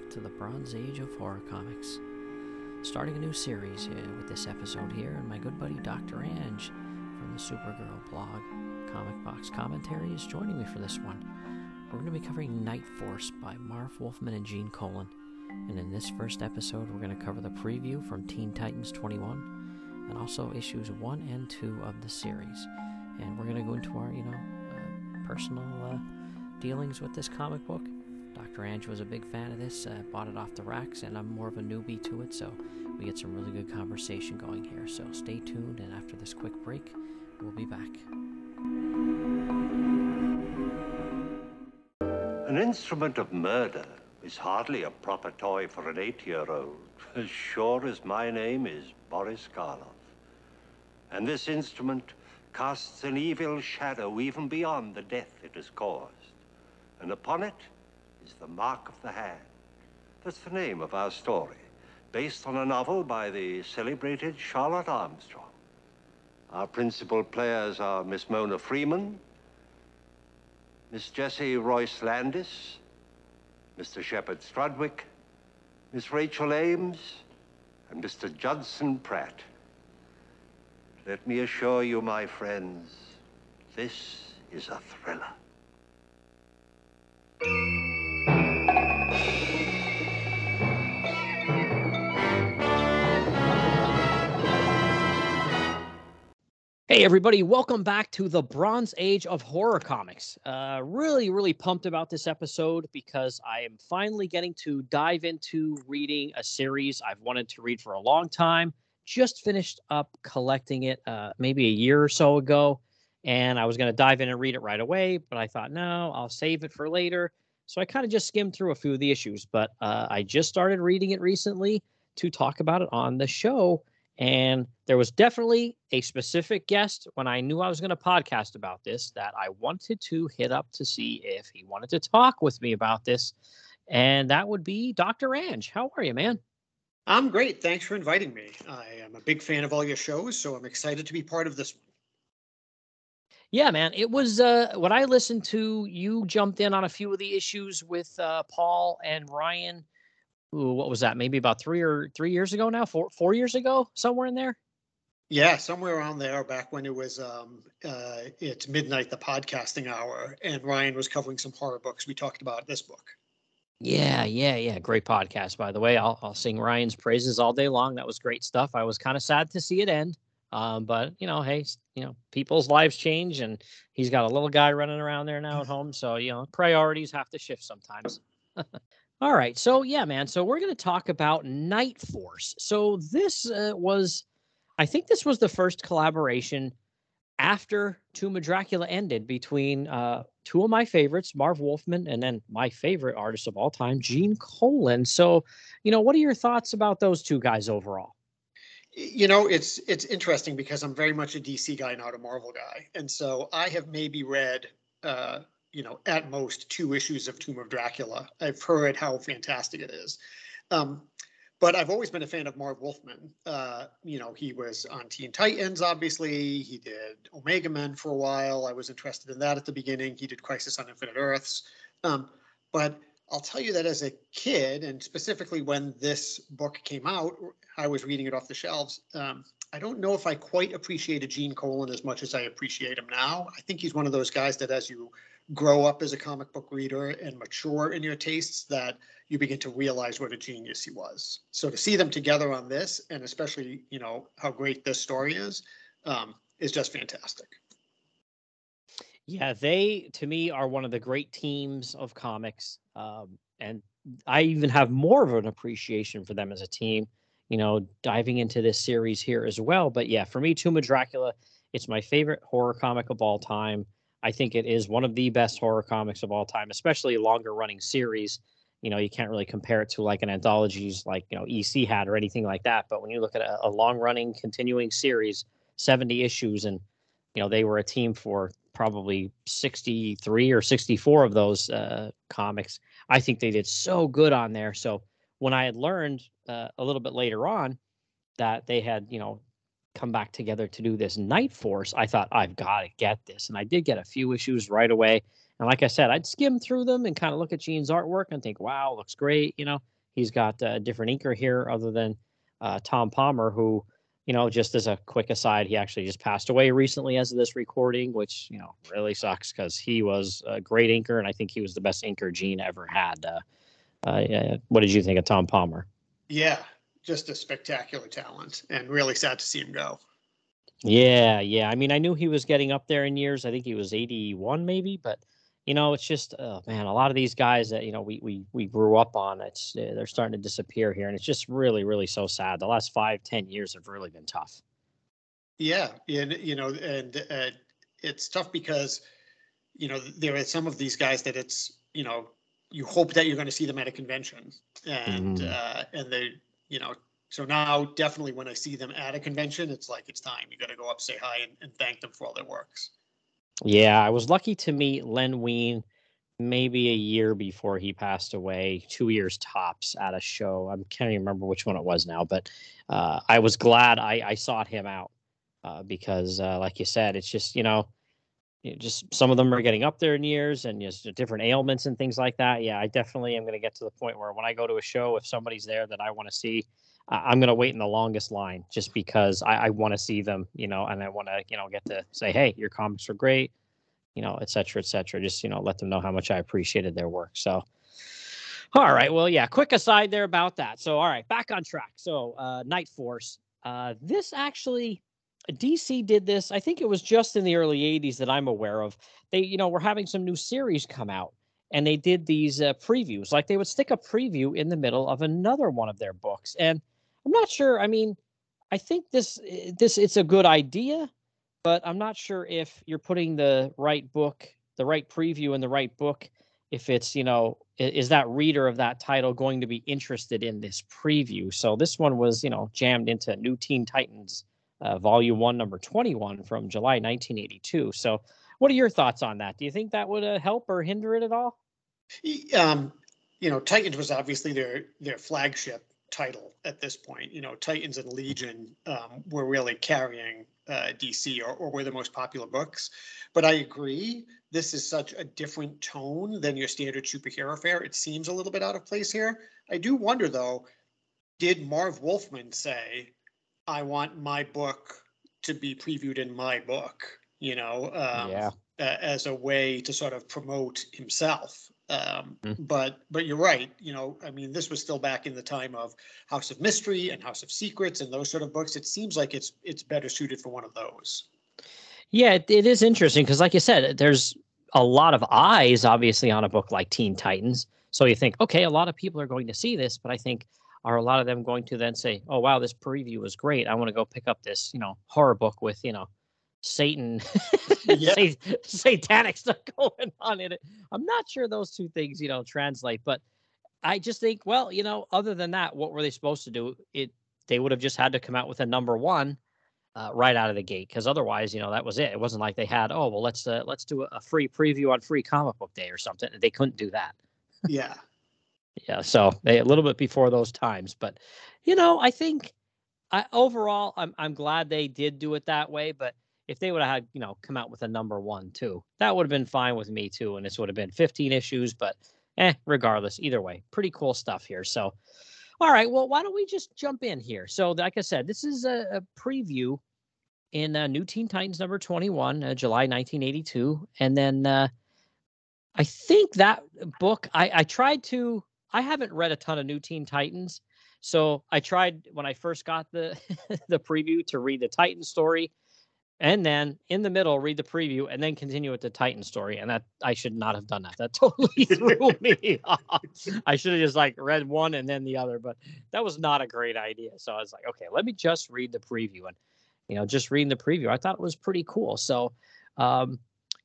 back to the Bronze Age of horror comics. Starting a new series with this episode here, and my good buddy Dr. Ange from the Supergirl blog, Comic Box Commentary, is joining me for this one. We're going to be covering Night Force by Marv Wolfman and Gene Colan. And in this first episode, we're going to cover the preview from Teen Titans 21, and also issues 1 and 2 of the series. And we're going to go into our, personal dealings with this comic book. Dr. Ange was a big fan of this, bought it off the racks, and I'm more of a newbie to it, so we get some really good conversation going here. So stay tuned, and after this quick break, we'll be back. An instrument of murder is hardly a proper toy for an 8-year-old, as sure as my name is Boris Karloff. And this instrument casts an evil shadow even beyond the death it has caused. And upon it is the mark of the hand. That's the name of our story, based on a novel by the celebrated Charlotte Armstrong. Our principal players are Miss Mona Freeman, Miss Jessie Royce Landis, Mr. Shepard Strudwick, Miss Rachel Ames, and Mr. Judson Pratt. Let me assure you, my friends, this is a thriller. Hey, everybody. Welcome back to the Bronze Age of horror comics. Really pumped about this episode because I am finally getting to dive into reading a series I've wanted to read for a long time. Just finished up collecting it maybe a year or so ago, and I was going to dive in and read it right away, but I thought, no, I'll save it for later. So I kind of just skimmed through a few of the issues, but I just started reading it recently to talk about it on the show, and there was definitely a specific guest when I knew I was going to podcast about this that I wanted to hit up to see if he wanted to talk with me about this, and that would be Dr. Ange. How are you, man? I'm great. Thanks for inviting me. I am a big fan of all your shows, so I'm excited to be part of this one. Yeah, man. It was what I listened to. You jumped in on a few of the issues with Paul and Ryan. Ooh, what was that? Maybe about three years ago now, four years ago, somewhere in there. Yeah, somewhere around there, back when it was it's midnight, the podcasting hour, and Ryan was covering some horror books. We talked about this book. Yeah. Great podcast, by the way. I'll sing Ryan's praises all day long. That was great stuff. I was kind of sad to see it end. But, hey, people's lives change, and he's got a little guy running around there now at home. So, priorities have to shift sometimes. All right. So, yeah, man. So we're going to talk about Night Force. So this was the first collaboration after Tomb of Dracula ended between two of my favorites, Marv Wolfman, and then my favorite artist of all time, Gene Colan. So, what are your thoughts about those two guys overall? It's interesting because I'm very much a DC guy, not a Marvel guy. And so I have maybe read, at most 2 issues of Tomb of Dracula. I've heard how fantastic it is. But I've always been a fan of Marv Wolfman. He was on Teen Titans, obviously. He did Omega Men for a while. I was interested in that at the beginning. He did Crisis on Infinite Earths. But I'll tell you that as a kid, and specifically when this book came out, I was reading it off the shelves. I don't know if I quite appreciated Gene Colan as much as I appreciate him now. I think he's one of those guys that as you grow up as a comic book reader and mature in your tastes, that you begin to realize what a genius he was. So to see them together on this, and especially, how great this story is just fantastic. Yeah, they, to me, are one of the great teams of comics. And I even have more of an appreciation for them as a team, diving into this series here as well. But yeah, for me, Tomb of Dracula, it's my favorite horror comic of all time. I think it is one of the best horror comics of all time, especially a longer running series. You can't really compare it to like an anthologies like, EC had or anything like that. But when you look at a long running continuing series, 70 issues, and, they were a team for probably 63 or 64 of those comics. I think they did so good on there. So when I had learned a little bit later on that they had, come back together to do this Night Force, I thought, I've got to get this. And I did get a few issues right away. And like I said, I'd skim through them and kind of look at Gene's artwork and think, wow, looks great. He's got a different inker here other than Tom Palmer, who, you know, just as a quick aside, he actually just passed away recently as of this recording, which, you know, really sucks because he was a great inker. And I think he was the best inker Gene ever had. What did you think of Tom Palmer? Yeah, just a spectacular talent and really sad to see him go. Yeah, yeah. I mean, I knew he was getting up there in years. I think he was 81 maybe, but, you know, it's just, oh, man, a lot of these guys that, you know, we grew up on, it's they're starting to disappear here. And it's just really, really so sad. The last 5-10 years have really been tough. Yeah, and, you know, and it's tough because, you know, there are some of these guys that it's, you know, you hope that you're going to see them at a convention, and and they, you know, so now definitely when I see them at a convention, it's like, it's time. You got to go up, say hi, and thank them for all their works. Yeah, I was lucky to meet Len Wein maybe a year before he passed away, 2 years tops, at a show. I can't even remember which one it was now, but I was glad I sought him out because, like you said, it's just, you know, just some of them are getting up there in years and just different ailments and things like that. Yeah, I definitely am going to get to the point where when I go to a show, if somebody's there that I want to see, I'm going to wait in the longest line just because I want to see them, you know, and I want to, you know, get to say, hey, your comics were great, you know, et cetera, et cetera. Just, you know, let them know how much I appreciated their work. So, all right. Well, yeah, quick aside there about that. So, all right, back on track. So, Night Force, this actually, DC did this. I think it was just in the early 80s that I'm aware of. They, you know, were having some new series come out. And they did these previews, like they would stick a preview in the middle of another one of their books. And I'm not sure. I mean, I think this it's a good idea, but I'm not sure if you're putting the right book, the right preview in the right book. If it's, you know, is that reader of that title going to be interested in this preview? So this one was, you know, jammed into New Teen Titans, Volume 1, number 21 from July 1982. So what are your thoughts on that? Do you think that would help or hinder it at all? You know, Titans was obviously their flagship title at this point. You know, Titans and Legion were really carrying DC or were the most popular books. But I agree, this is such a different tone than your standard superhero fare. It seems a little bit out of place here. I do wonder, though, did Marv Wolfman say, I want my book to be previewed in my book? You know, as a way to sort of promote himself. But you're right. You know, I mean, this was still back in the time of House of Mystery and House of Secrets and those sort of books. It seems like it's better suited for one of those. Yeah, it is interesting because, like you said, there's a lot of eyes, obviously, on a book like Teen Titans. So you think, okay, a lot of people are going to see this, but I think, are a lot of them going to then say, oh, wow, this preview was great. I want to go pick up this, you know, horror book with, you know, Satan, satanic stuff going on in it. I'm not sure those two things, you know, translate, but I just think, well, you know, other than that, what were they supposed to do? They would have just had to come out with a number 1 right out of the gate, because otherwise, you know, that was it. It wasn't like they had, oh, well, let's do a free preview on Free Comic Book Day or something. They couldn't do that. Yeah. Yeah. So a little bit before those times, but, you know, I think overall, I'm glad they did do it that way, but if they would have had, you know, come out with a number 1 too, that would have been fine with me too. And this would have been 15 issues, but regardless, either way, pretty cool stuff here. So, all right, well, why don't we just jump in here? So, like I said, this is a preview in New Teen Titans number 21, July 1982. And then I think that book, I haven't read a ton of New Teen Titans. So I tried when I first got the the preview to read the Titan story, and then in the middle, read the preview and then continue with the Titan story. And that I should not have done that. That totally threw me off. I should have just like read one and then the other, but that was not a great idea. So I was like, okay, let me just read the preview. And, you know, just reading the preview, I thought it was pretty cool. So,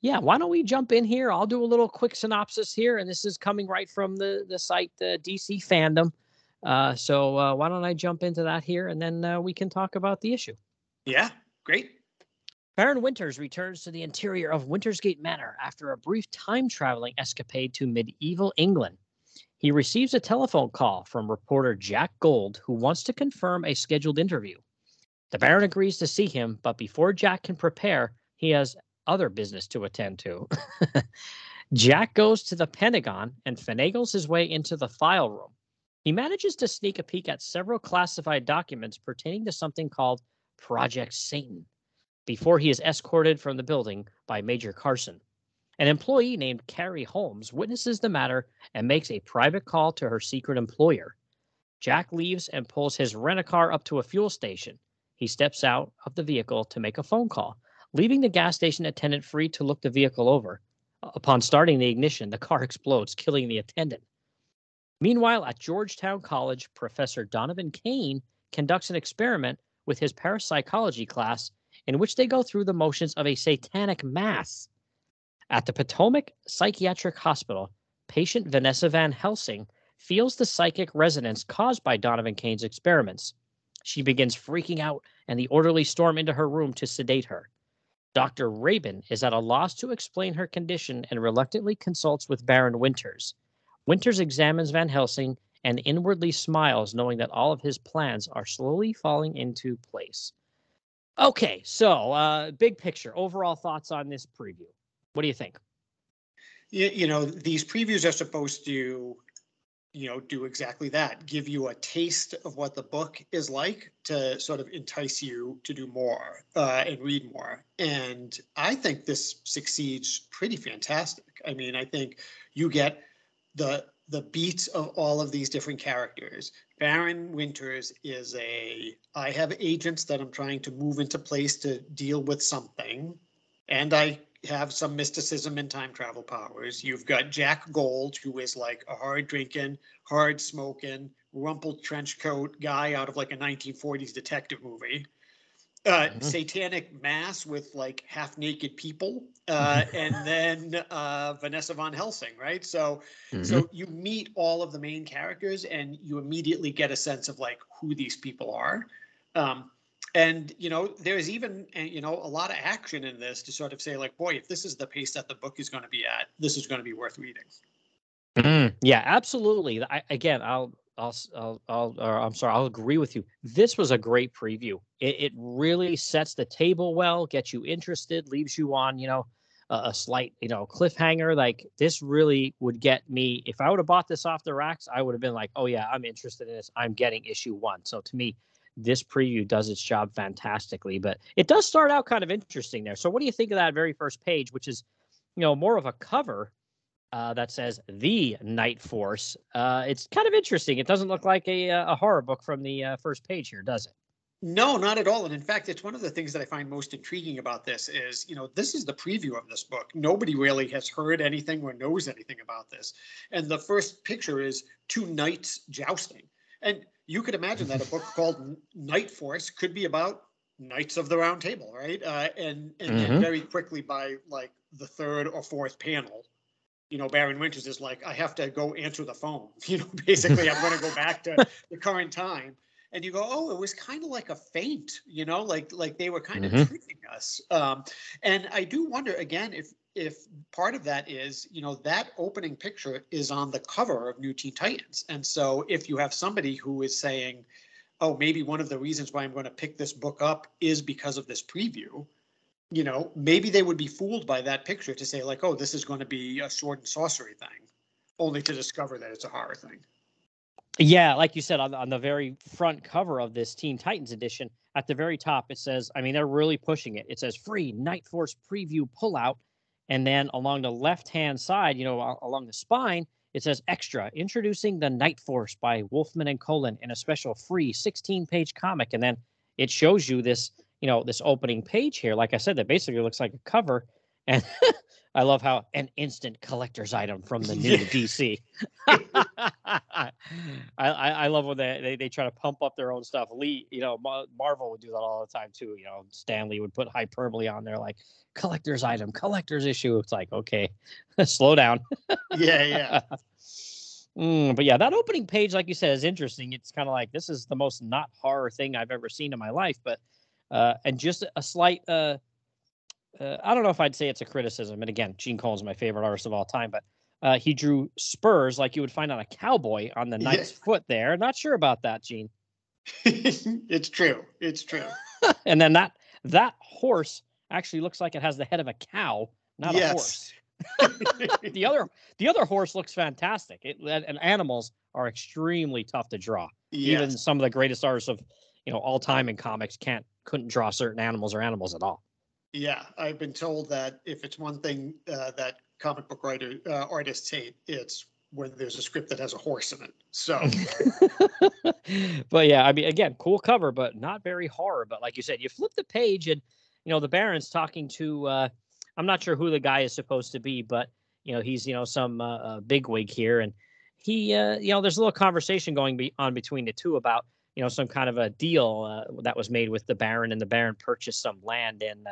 yeah, why don't we jump in here? I'll do a little quick synopsis here. And this is coming right from the site, the DC Fandom. So why don't I jump into that here and then we can talk about the issue. Yeah, great. Baron Winters returns to the interior of Wintersgate Manor after a brief time-traveling escapade to medieval England. He receives a telephone call from reporter Jack Gold, who wants to confirm a scheduled interview. The Baron agrees to see him, but before Jack can prepare, he has other business to attend to. Jack goes to the Pentagon and finagles his way into the file room. He manages to sneak a peek at several classified documents pertaining to something called Project Satan before he is escorted from the building by Major Carson. An employee named Carrie Holmes witnesses the matter and makes a private call to her secret employer. Jack leaves and pulls his rent-a-car up to a fuel station. He steps out of the vehicle to make a phone call, leaving the gas station attendant free to look the vehicle over. Upon starting the ignition, the car explodes, killing the attendant. Meanwhile, at Georgetown College, Professor Donovan Kane conducts an experiment with his parapsychology class in which they go through the motions of a satanic mass. At the Potomac Psychiatric Hospital, patient Vanessa Van Helsing feels the psychic resonance caused by Donovan Kane's experiments. She begins freaking out, and the orderly storm into her room to sedate her. Dr. Rabin is at a loss to explain her condition and reluctantly consults with Baron Winters. Winters examines Van Helsing and inwardly smiles, knowing that all of his plans are slowly falling into place. Okay, so big picture, overall thoughts on this preview. What do you think? You know, these previews are supposed to, you know, do exactly that, give you a taste of what the book is like to sort of entice you to do more and read more. And I think this succeeds pretty fantastic. I mean, I think you get the beats of all of these different characters. Baron Winters is I have agents that I'm trying to move into place to deal with something, and I have some mysticism and time travel powers. You've got Jack Gold, who is like a hard drinking, hard smoking, rumpled trench coat guy out of like a 1940s detective movie. Satanic mass with like half naked people. And then Vanessa Van Helsing, right? So, so you meet all of the main characters and you immediately get a sense of like who these people are. And, you know, there's even, you know, a lot of action in this to sort of say, like, boy, if this is the pace that the book is going to be at, this is going to be worth reading. Yeah, absolutely. I'll agree with you. This was a great preview. It really sets the table well, gets you interested, leaves you on, you know, a slight, you know, cliffhanger. Like, this really would get me. If I would have bought this off the racks, I would have been like, oh, yeah, I'm interested in this. I'm getting issue 1. So to me, this preview does its job fantastically, but it does start out kind of interesting there. So what do you think of that very first page, which is, you know, more of a cover that says The Night Force? It's kind of interesting. It doesn't look like a horror book from the first page here, does it? No, not at all. And in fact, it's one of the things that I find most intriguing about this is, you know, this is the preview of this book. Nobody really has heard anything or knows anything about this. And the first picture is two knights jousting. And you could imagine that a book called Night Force could be about Knights of the Round Table, right? And then very quickly by like the third or fourth panel, you know, Baron Winters is like, I have to go answer the phone. You know, basically, I'm going to go back to the current time. And you go, oh, it was kind of like a feint, you know, like they were kind of tricking us. And I do wonder, again, if part of that is, you know, that opening picture is on the cover of New Teen Titans. And so if you have somebody who is saying, oh, maybe one of the reasons why I'm going to pick this book up is because of this preview, you know, maybe they would be fooled by that picture to say like, oh, this is going to be a sword and sorcery thing, only to discover that it's a horror thing. Yeah, like you said, on the very front cover of this Teen Titans edition, at the very top, it says, I mean, they're really pushing it. It says free Night Force preview pullout. And then along the left-hand side, you know, along the spine, it says extra, introducing the Night Force by Wolfman and Colan in a special free 16-page comic. And then it shows you this, you know, this opening page here. Like I said, that basically looks like a cover. And I love how an instant collector's item from the new DC. I love when they try to pump up their own stuff. Lee, you know, Marvel would do that all the time too. You know, Stan Lee would put hyperbole on there like collector's item, collector's issue. It's like, okay, slow down. Yeah. But yeah, that opening page, like you said, is interesting. It's kind of like, this is the most not horror thing I've ever seen in my life. But and just a slight I don't know if I'd say it's a criticism. And again, Gene Colan's my favorite artist of all time, but he drew spurs like you would find on a cowboy on the knight's foot there. Not sure about that, Gene. It's true. And then that horse actually looks like it has the head of a cow, not a horse. The other horse looks fantastic. And animals are extremely tough to draw. Yes. Even some of the greatest artists of, all time in comics couldn't draw certain animals or animals at all. Yeah, I've been told that if it's one thing that comic book artists hate, it's when there's a script that has a horse in it. So, but yeah, I mean, again, cool cover, but not very horror. But like you said, you flip the page and, the Baron's talking to, I'm not sure who the guy is supposed to be, but, he's, some bigwig here. And he, there's a little conversation going on between the two about, some kind of a deal that was made with the Baron, and the Baron purchased some land in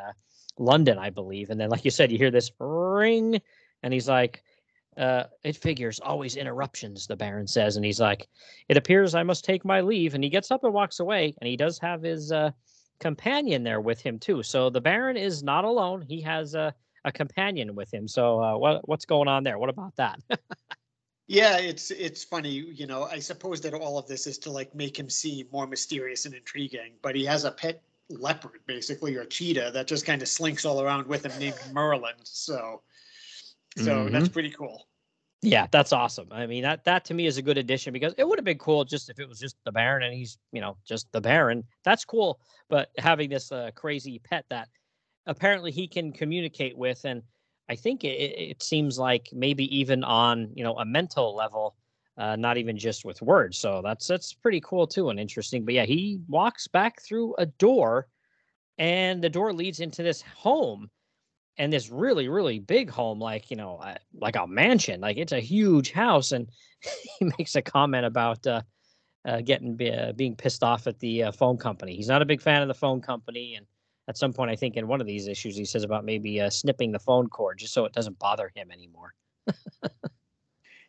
London, I believe. And then, like you said, you hear this ring and he's like, it figures, always interruptions, the Baron says. And he's like, it appears I must take my leave. And he gets up and walks away, and he does have his companion there with him, too. So the Baron is not alone. He has a companion with him. So what's going on there? What about that? Yeah, it's funny, I suppose that all of this is to make him seem more mysterious and intriguing, but he has a pet leopard, basically, or cheetah that just kind of slinks all around with him named Merlin. So mm-hmm. That's pretty cool. Yeah, that's awesome. I mean, that to me is a good addition, because it would have been cool just if it was just the Baron and he's, just the Baron. That's cool. But having this crazy pet that apparently he can communicate with, and I think it seems like maybe even on, a mental level, not even just with words. So that's pretty cool, too, and interesting. But yeah, he walks back through a door, and the door leads into this home, and this really, really big home, like a mansion. Like, it's a huge house. And he makes a comment about being pissed off at the phone company. He's not a big fan of the phone company, and at some point, I think in one of these issues, he says about maybe snipping the phone cord just so it doesn't bother him anymore.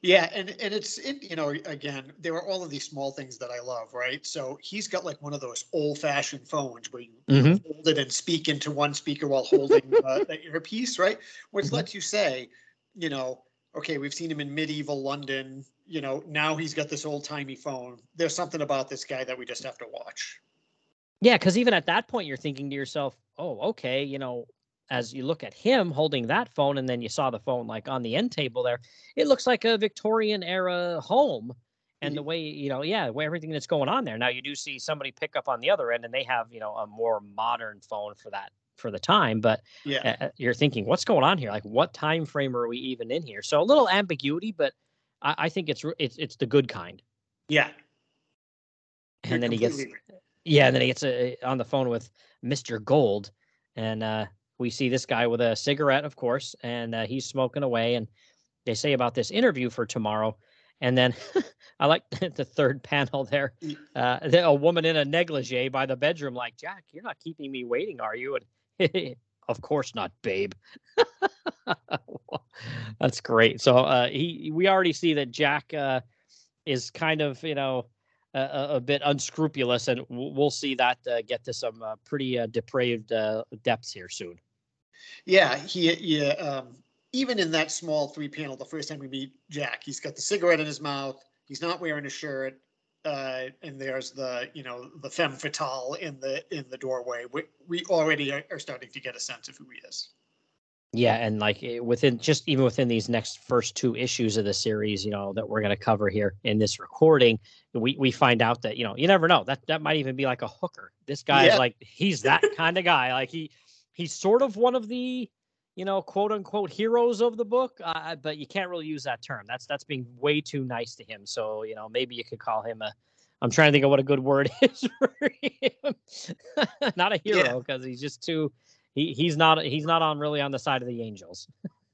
Yeah, and it's, again, there are all of these small things that I love, right? So he's got one of those old-fashioned phones where you hold it and speak into one speaker while holding the earpiece, right? Which lets you say, okay, we've seen him in medieval London. Now he's got this old-timey phone. There's something about this guy that we just have to watch. Yeah, because even at that point, you're thinking to yourself, oh, okay, as you look at him holding that phone, and then you saw the phone on the end table there, it looks like a Victorian era home. And the way, where everything that's going on there. Now, you do see somebody pick up on the other end, and they have, a more modern phone for the time. But yeah, you're thinking, what's going on here? What time frame are we even in here? So a little ambiguity, but I think it's the good kind. Yeah. And then he gets... Yeah, and then he gets on the phone with Mr. Gold, and we see this guy with a cigarette, of course, and he's smoking away, and they say about this interview for tomorrow, and then I like the third panel there, a woman in a negligee by the bedroom, like, Jack, you're not keeping me waiting, are you? And of course not, babe. That's great. So we already see that Jack is kind of, a bit unscrupulous, and we'll see that get to some pretty depraved depths here soon. Yeah, even in that small three panel, the first time we meet Jack, he's got the cigarette in his mouth, he's not wearing a shirt, and there's the the femme fatale in the doorway. We already are starting to get a sense of who he is. Yeah, and within these next first two issues of the series, that we're going to cover here in this recording, we find out that, you never know, that might even be like a hooker. This guy is he's that kind of guy. He's sort of one of the, quote unquote heroes of the book, but you can't really use that term. That's being way too nice to him. So, maybe you could call him I'm trying to think of what a good word is for him. Not a hero, because he's just too... He's not on the side of the angels.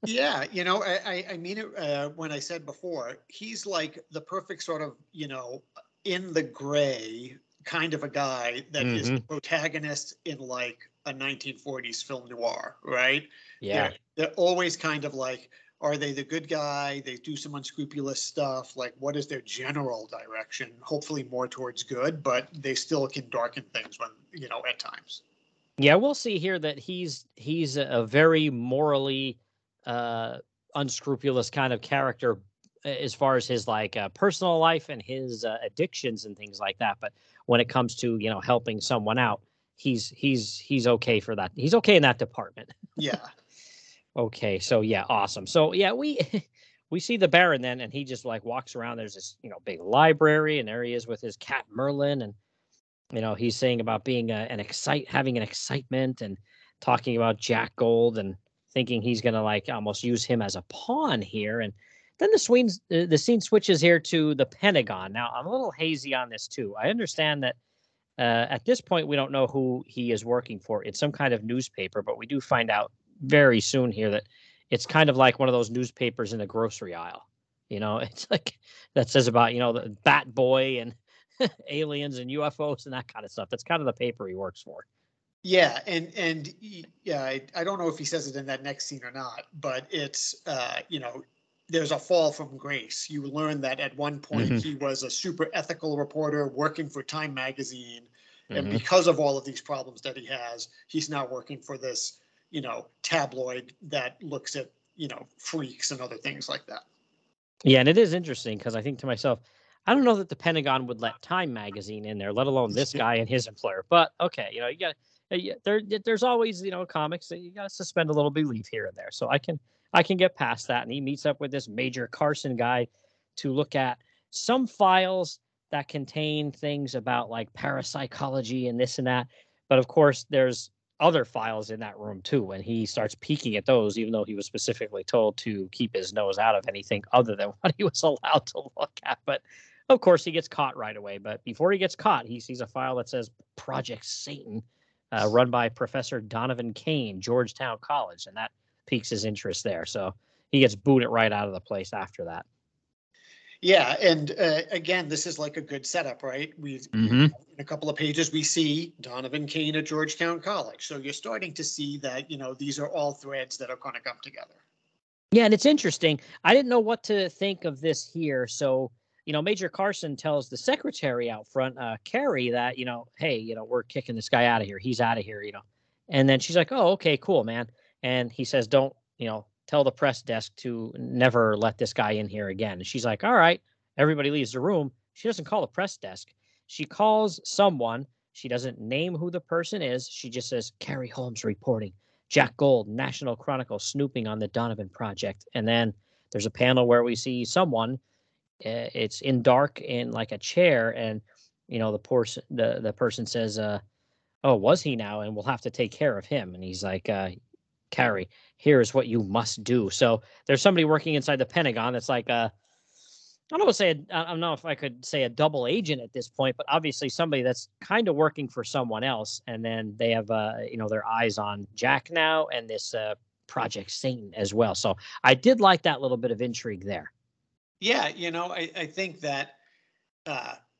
Yeah, I mean it when I said before, he's like the perfect sort of, in the gray kind of a guy that is the protagonist in a 1940s film noir, right? Yeah. They're always kind of are they the good guy? They do some unscrupulous stuff. What is their general direction? Hopefully more towards good, but they still can darken things when, at times. Yeah, we'll see here that he's a very morally unscrupulous kind of character as far as his personal life and his addictions and things like that. But when it comes to helping someone out, he's okay for that. He's okay in that department. Yeah, Okay, so yeah, awesome. So yeah, we see the Baron then, and he just like walks around. There's this, you know, big library, and there he is with his cat Merlin, and you know he's saying about being having an excitement, and talking about Jack Gold, and thinking he's gonna like almost use him as a pawn here. And then the scene switches here to the Pentagon. Now I'm a little hazy on this too. I understand that at this point we don't know who he is working for. It's some kind of newspaper, but we do find out very soon here that it's kind of like one of those newspapers in the grocery aisle. You know, it's like that says about, you know, the Bat Boy and aliens and UFOs and that kind of stuff. That's kind of the paper he works for. Yeah, I don't know if he says it in that next scene or not, but it's you know, there's a fall from grace. You learn that at one point he was a super ethical reporter working for Time magazine, and because of all of these problems that he has, he's now working for this, you know, tabloid that looks at, you know, freaks and other things like that. Yeah, and it is interesting because I think to myself, I don't know that the Pentagon would let Time magazine in there, let alone this guy and his employer. But okay, you know, you got. Yeah, there's always, you know, comics that you got to suspend a little belief here and there. So I can get past that. And he meets up with this Major Carson guy to look at some files that contain things about like parapsychology and this and that. But of course, there's other files in that room too. And he starts peeking at those, even though he was specifically told to keep his nose out of anything other than what he was allowed to look at. But of course, he gets caught right away. But before he gets caught, he sees a file that says Project Satan. Run by Professor Donovan Kane, Georgetown College, and that piques his interest there. So he gets booted right out of the place after that. Yeah, and again, this is like a good setup, right? In a couple of pages, we see Donovan Kane at Georgetown College. So you're starting to see that, you know, these are all threads that are going to come together. Yeah, and it's interesting. I didn't know what to think of this here, so... You know, Major Carson tells the secretary out front, Carrie, that, you know, hey, you know, we're kicking this guy out of here. He's out of here, you know. And then she's like, oh, okay, cool, man. And he says, don't, you know, tell the press desk to never let this guy in here again. And she's like, all right, everybody leaves the room. She doesn't call the press desk. She calls someone. She doesn't name who the person is. She just says, Carrie Holmes reporting. Jack Gold, National Chronicle, snooping on the Donovan Project. And then there's a panel where we see someone. It's in dark in like a chair, and you know the person says, "Oh, was he now? And we'll have to take care of him." And he's like, "Carrie, here's what you must do." So there's somebody working inside the Pentagon that's like I don't know if I could say a double agent at this point, but obviously somebody that's kind of working for someone else, and then they have you know their eyes on Jack now and this Project Satan as well. So I did like that little bit of intrigue there. Yeah, you know, I think that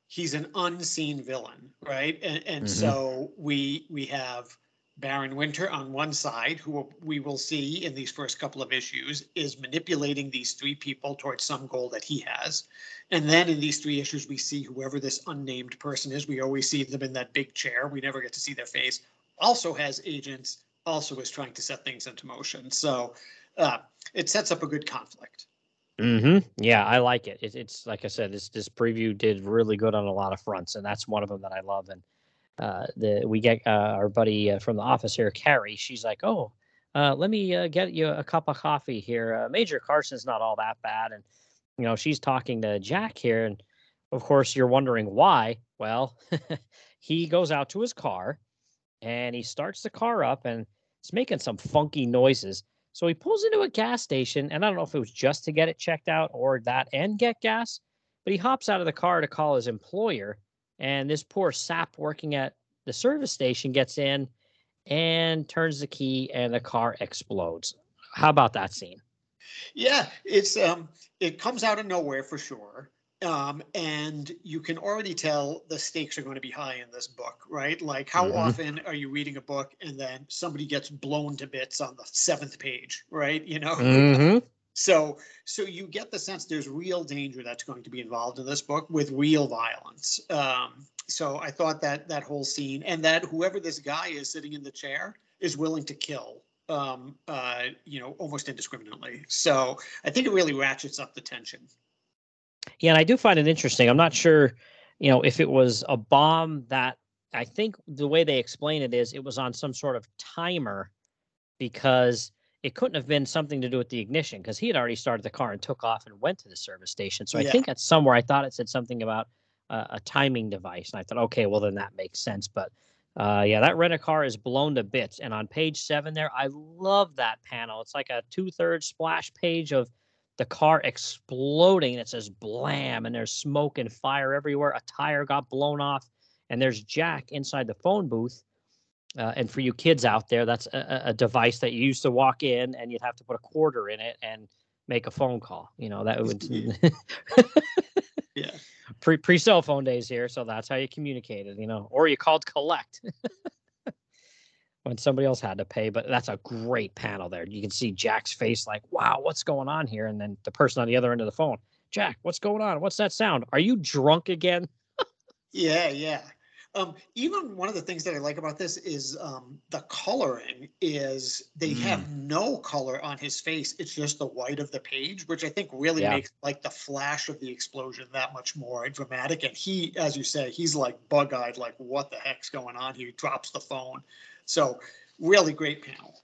he's an unseen villain, right? And so we have Baron Winter on one side, who we will see in these first couple of issues, is manipulating these three people towards some goal that he has. And then in these three issues, we see whoever this unnamed person is. We always see them in that big chair. We never get to see their face. Also has agents, also is trying to set things into motion. So it sets up a good conflict. Yeah, I like it. It's like I said, this preview did really good on a lot of fronts, and that's one of them that I love. And we get our buddy from the office here, Carrie. She's like, "Oh, let me get you a cup of coffee here. Major Carson's not all that bad." And you know, she's talking to Jack here, and of course, you're wondering why. Well, he goes out to his car, and he starts the car up, and it's making some funky noises. So he pulls into a gas station, and I don't know if it was just to get it checked out or that and get gas, but he hops out of the car to call his employer, and this poor sap working at the service station gets in and turns the key, and the car explodes. How about that scene? Yeah, it's it comes out of nowhere for sure. And you can already tell the stakes are going to be high in this book, right? Like how often are you reading a book and then somebody gets blown to bits on the 7th page, right? You know, so you get the sense there's real danger that's going to be involved in this book with real violence. So I thought that whole scene, and that whoever this guy is sitting in the chair is willing to kill, you know, almost indiscriminately. So I think it really ratchets up the tension. Yeah, and I do find it interesting. I'm not sure, you know, if it was a bomb that I think the way they explain it is it was on some sort of timer because it couldn't have been something to do with the ignition because he had already started the car and took off and went to the service station. So I think that's somewhere I thought it said something about a timing device. And I thought, okay, well, then that makes sense. But yeah, that rent-a-car is blown to bits. And on page 7 there, I love that panel. It's like a 2/3 splash page of the car exploding. And it says blam, and there's smoke and fire everywhere. A tire got blown off, and there's Jack inside the phone booth. And for you kids out there, that's a device that you used to walk in and you'd have to put a quarter in it and make a phone call. You know, that would pre cell phone days here. So that's how you communicated, you know, or you called collect when somebody else had to pay. But that's a great panel there. You can see Jack's face like, wow, what's going on here? And then the person on the other end of the phone, Jack, what's going on? What's that sound? Are you drunk again? Yeah. Even one of the things that I like about this is the coloring is they have no color on his face. It's just the white of the page, which I think really makes like the flash of the explosion that much more dramatic. And he, as you say, he's like bug-eyed, like what the heck's going on? He drops the phone. So really great panel.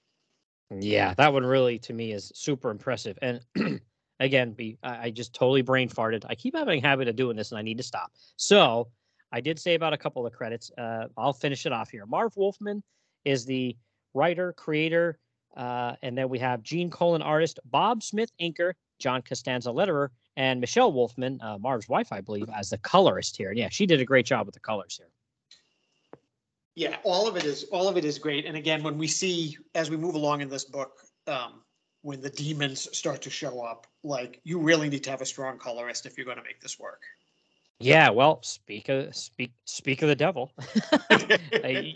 Yeah, that one really to me is super impressive. And again, I just totally brain farted. I keep having a habit of doing this and I need to stop. So I did say about a couple of credits. I'll finish it off here. Marv Wolfman is the writer, creator, and then we have Gene Colan, artist, Bob Smith, inker, John Costanza, letterer, and Michelle Wolfman, Marv's wife, I believe, as the colorist here. And yeah, she did a great job with the colors here. Yeah, all of it is great. And again, when we see as we move along in this book, when the demons start to show up, like you really need to have a strong colorist if you're going to make this work. Yeah, well, speak of the devil.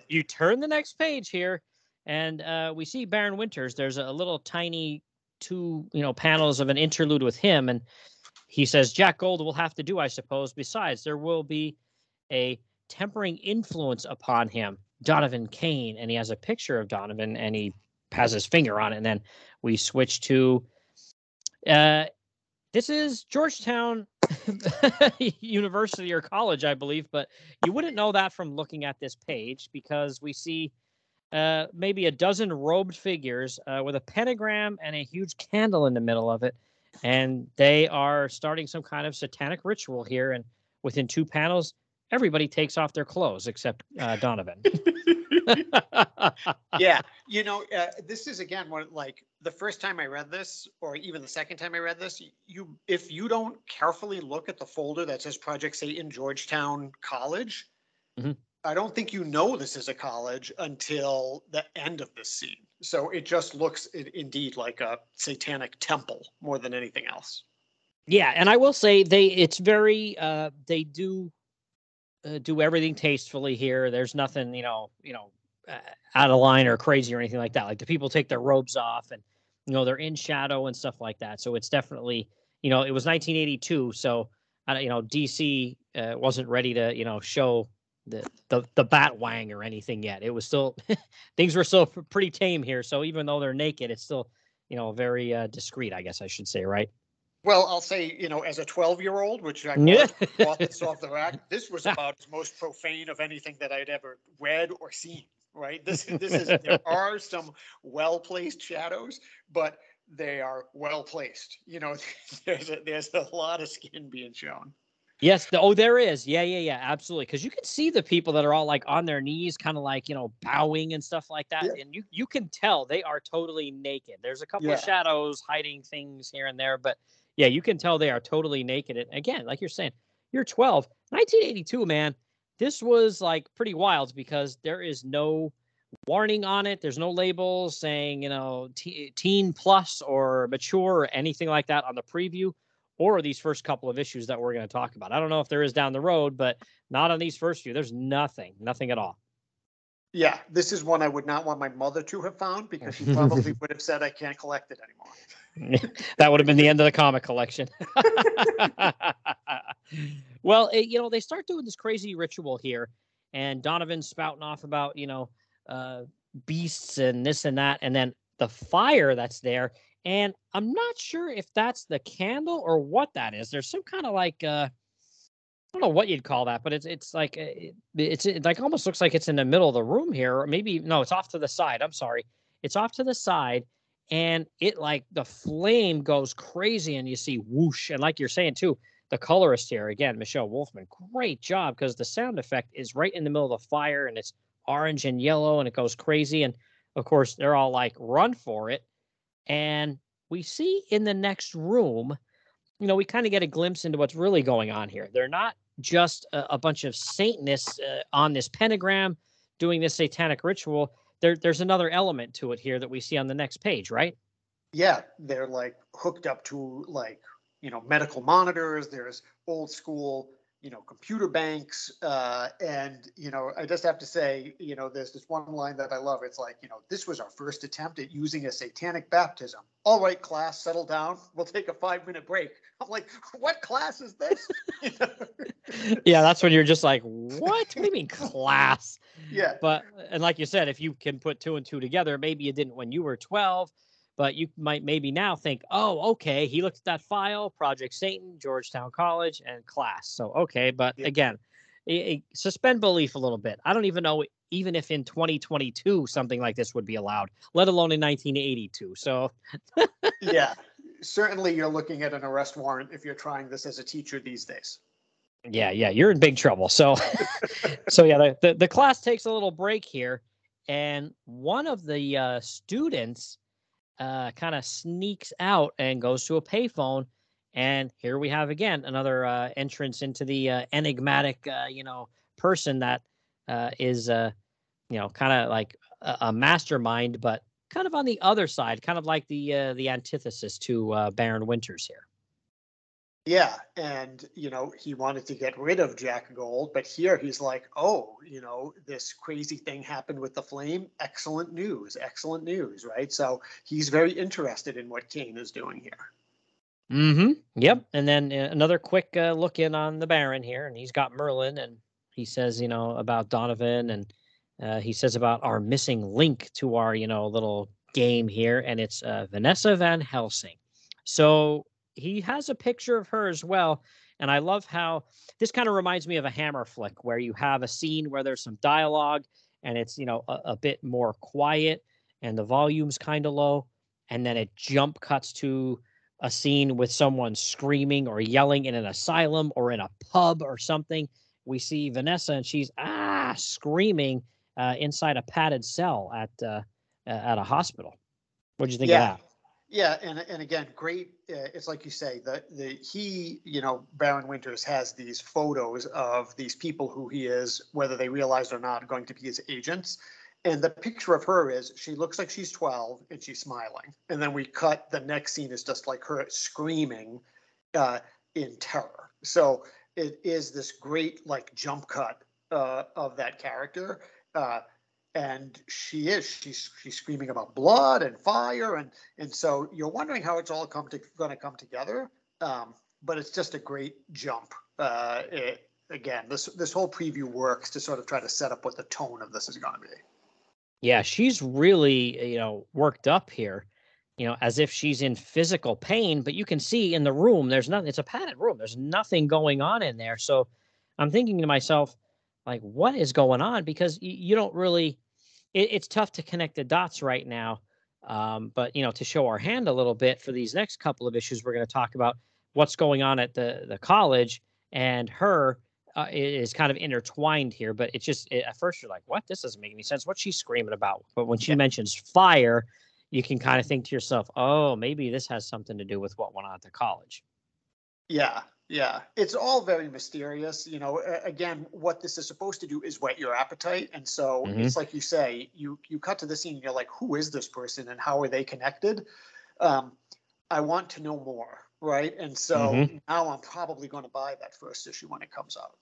You turn the next page here, and we see Baron Winters. There's a little tiny two, panels of an interlude with him, and he says, "Jack Gold will have to do, I suppose. Besides, there will be a tempering influence upon him, Donovan Kane," and he has a picture of Donovan, and he has his finger on it. And then we switch to this is Georgetown University or college, I believe, but you wouldn't know that from looking at this page because we see maybe a dozen robed figures with a pentagram and a huge candle in the middle of it, and they are starting some kind of satanic ritual here, and within two panels, everybody takes off their clothes except Donovan. Yeah, this is again what like the first time I read this, or even the second time I read this, if you don't carefully look at the folder that says Project Satan Georgetown College, I don't think you know this is a college until the end of this scene. So it just looks indeed like a satanic temple more than anything else. Yeah, and I will say it's very they do. Do everything tastefully here. There's nothing, out of line or crazy or anything like that. Like the people take their robes off and, they're in shadow and stuff like that. So it's definitely, it was 1982. So, DC wasn't ready to, show the bat wang or anything yet. It was still things were still pretty tame here. So even though they're naked, it's still, very discreet, I guess I should say, right? Well, I'll say, as a 12-year-old, which I bought this off the rack, this was about the most profane of anything that I'd ever read or seen, right? This is, there are some well-placed shadows, but they are well-placed. There's a lot of skin being shown. Yes. There is. Yeah. Absolutely. Because you can see the people that are all like on their knees, kind of like, bowing and stuff like that. Yeah. And you can tell they are totally naked. There's a couple of shadows hiding things here and there, but yeah, you can tell they are totally naked. And again, like you're saying, you're 12, 1982, man. This was like pretty wild because there is no warning on it. There's no labels saying, teen plus or mature or anything like that on the preview or these first couple of issues that we're going to talk about. I don't know if there is down the road, but not on these first few. There's nothing at all. Yeah, this is one I would not want my mother to have found because she probably would have said I can't collect it anymore. That would have been the end of the comic collection. Well, they start doing this crazy ritual here, and Donovan's spouting off about, beasts and this and that, and then the fire that's there. And I'm not sure if that's the candle or what that is. There's some kind of like, I don't know what you'd call that, but it's like, it's like almost looks like it's in the middle of the room here. Or maybe, no, it's off to the side. I'm sorry. It's off to the side. and it, like, the flame goes crazy, and you see whoosh. And like you're saying, too, the colorist here, again, Michelle Wolfman, great job, because the sound effect is right in the middle of the fire, and it's orange and yellow, and it goes crazy. And, of course, they're all like, run for it. And we see in the next room, you know, we kind of get a glimpse into what's really going on here. They're not just a bunch of Satanists on this pentagram doing this satanic ritual. There's another element to it here that we see on the next page, right? Yeah, they're like hooked up to, like, you know, medical monitors. There's old school, you know, computer banks. And, you know, I just have to say, you know, there's this one line that I love. It's like, you know, this was our first attempt at using a satanic baptism. All right, class, settle down. We'll take a 5-minute break. I'm like, what class is this? You know? Yeah, that's when you're just like, what? What do you mean class? Yeah. But, and like you said, if you can put 2 and 2 together, maybe you didn't when you were 12, but you might maybe now think, oh, okay, he looked at that file, Project Satan, Georgetown College, and class. So, okay, but yeah. Again, suspend belief a little bit. I don't even know even if in 2022 something like this would be allowed, let alone in 1982. So, yeah, certainly you're looking at an arrest warrant if you're trying this as a teacher these days. Yeah, you're in big trouble. So, so yeah, the class takes a little break here, and one of the students kind of sneaks out and goes to a payphone. And here we have, again, another entrance into the enigmatic, you know, person that is, you know, kind of like a mastermind, but kind of on the other side, kind of like the antithesis to Baron Winters here. Yeah. And, you know, he wanted to get rid of Jack Gold, but here he's like, oh, you know, this crazy thing happened with the flame. Excellent news, right? So he's very interested in what Kane is doing here. Yep. And then another quick look in on the Baron here, and he's got Merlin, and he says, you know, about Donovan, and he says about our missing link to our, you know, little game here, and it's Vanessa Van Helsing. So he has a picture of her as well, and I love how this kind of reminds me of a Hammer flick where you have a scene where there's some dialogue and it's, you know, a bit more quiet and the volume's kind of low, and then it jump cuts to a scene with someone screaming or yelling in an asylum or in a pub or something. We see Vanessa, and she's screaming inside a padded cell at a hospital. What do you think of that? Yeah, and again, great. It's like you say, you know, Baron Winters has these photos of these people who he is, whether they realize or not, going to be his agents. And the picture of her is, she looks like she's 12 and she's smiling. And then we cut, the next scene is just like her screaming in terror. So it is this great, like, jump cut of that character. And she's screaming about blood and fire, and so you're wondering how it's all going to come together. But it's just a great jump. Again, this whole preview works to sort of try to set up what the tone of this is going to be. Yeah, she's really, you know, worked up here, you know, as if she's in physical pain. But you can see in the room, there's nothing. It's a padded room. There's nothing going on in there. So I'm thinking to myself, like, what is going on? Because you don't really. It's tough to connect the dots right now, but, you know, to show our hand a little bit for these next couple of issues, we're going to talk about what's going on at the college, and her is kind of intertwined here. But it's just, at first you're like, what? This doesn't make any sense. What's she screaming about? But when she mentions fire, you can kind of think to yourself, oh, maybe this has something to do with what went on at the college. Yeah, it's all very mysterious. You know, again, what this is supposed to do is whet your appetite. And so it's like you say, you cut to the scene and you're like, who is this person and how are they connected? I want to know more, right? And so now I'm probably going to buy that first issue when it comes out.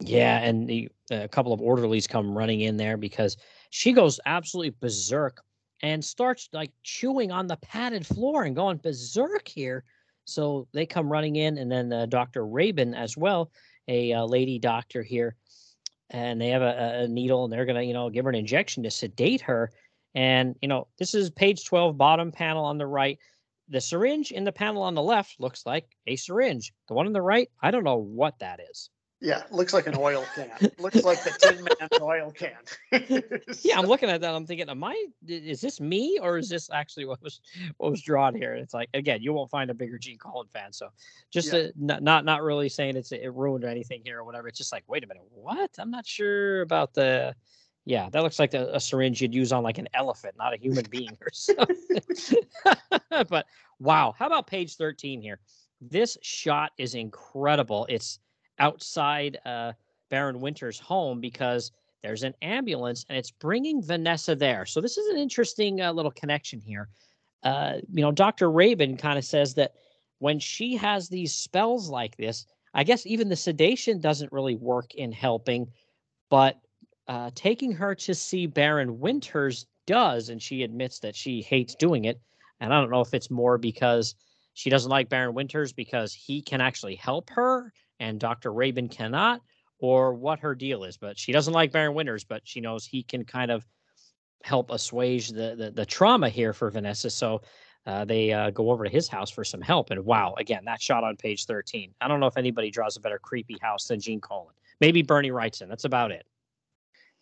Yeah, and a couple of orderlies come running in there because she goes absolutely berserk and starts, like, chewing on the padded floor and going berserk here. So they come running in, and then Dr. Rabin as well, a lady doctor here, and they have a needle, and they're going to, you know, give her an injection to sedate her. And, you know, this is page 12, bottom panel on the right. The syringe in the panel on the left looks like a syringe. The one on the right, I don't know what that is. Yeah, looks like an oil can. Looks like the Tin Man oil can. Yeah, I'm looking at that. I'm thinking, is this me, or is this actually what was drawn here? It's like, again, you won't find a bigger Gene Colan fan. So, just not really saying it ruined anything here or whatever. It's just like, wait a minute, what? I'm not sure about the. Yeah, that looks like a syringe you'd use on like an elephant, not a human being or something. But wow, how about page 13 here? This shot is incredible. It's outside Baron Winters' home because there's an ambulance and it's bringing Vanessa there. So this is an interesting little connection here. Dr. Rabin kind of says that when she has these spells like this, I guess even the sedation doesn't really work in helping, but taking her to see Baron Winters does, and she admits that she hates doing it. And I don't know if it's more because she doesn't like Baron Winters because he can actually help her and Dr. Rabin cannot, or what her deal is. But she doesn't like Baron Winters, but she knows he can kind of help assuage the trauma here for Vanessa. So they go over to his house for some help. And wow, again, that shot on page 13. I don't know if anybody draws a better creepy house than Gene Colan. Maybe Bernie Wrightson. That's about it.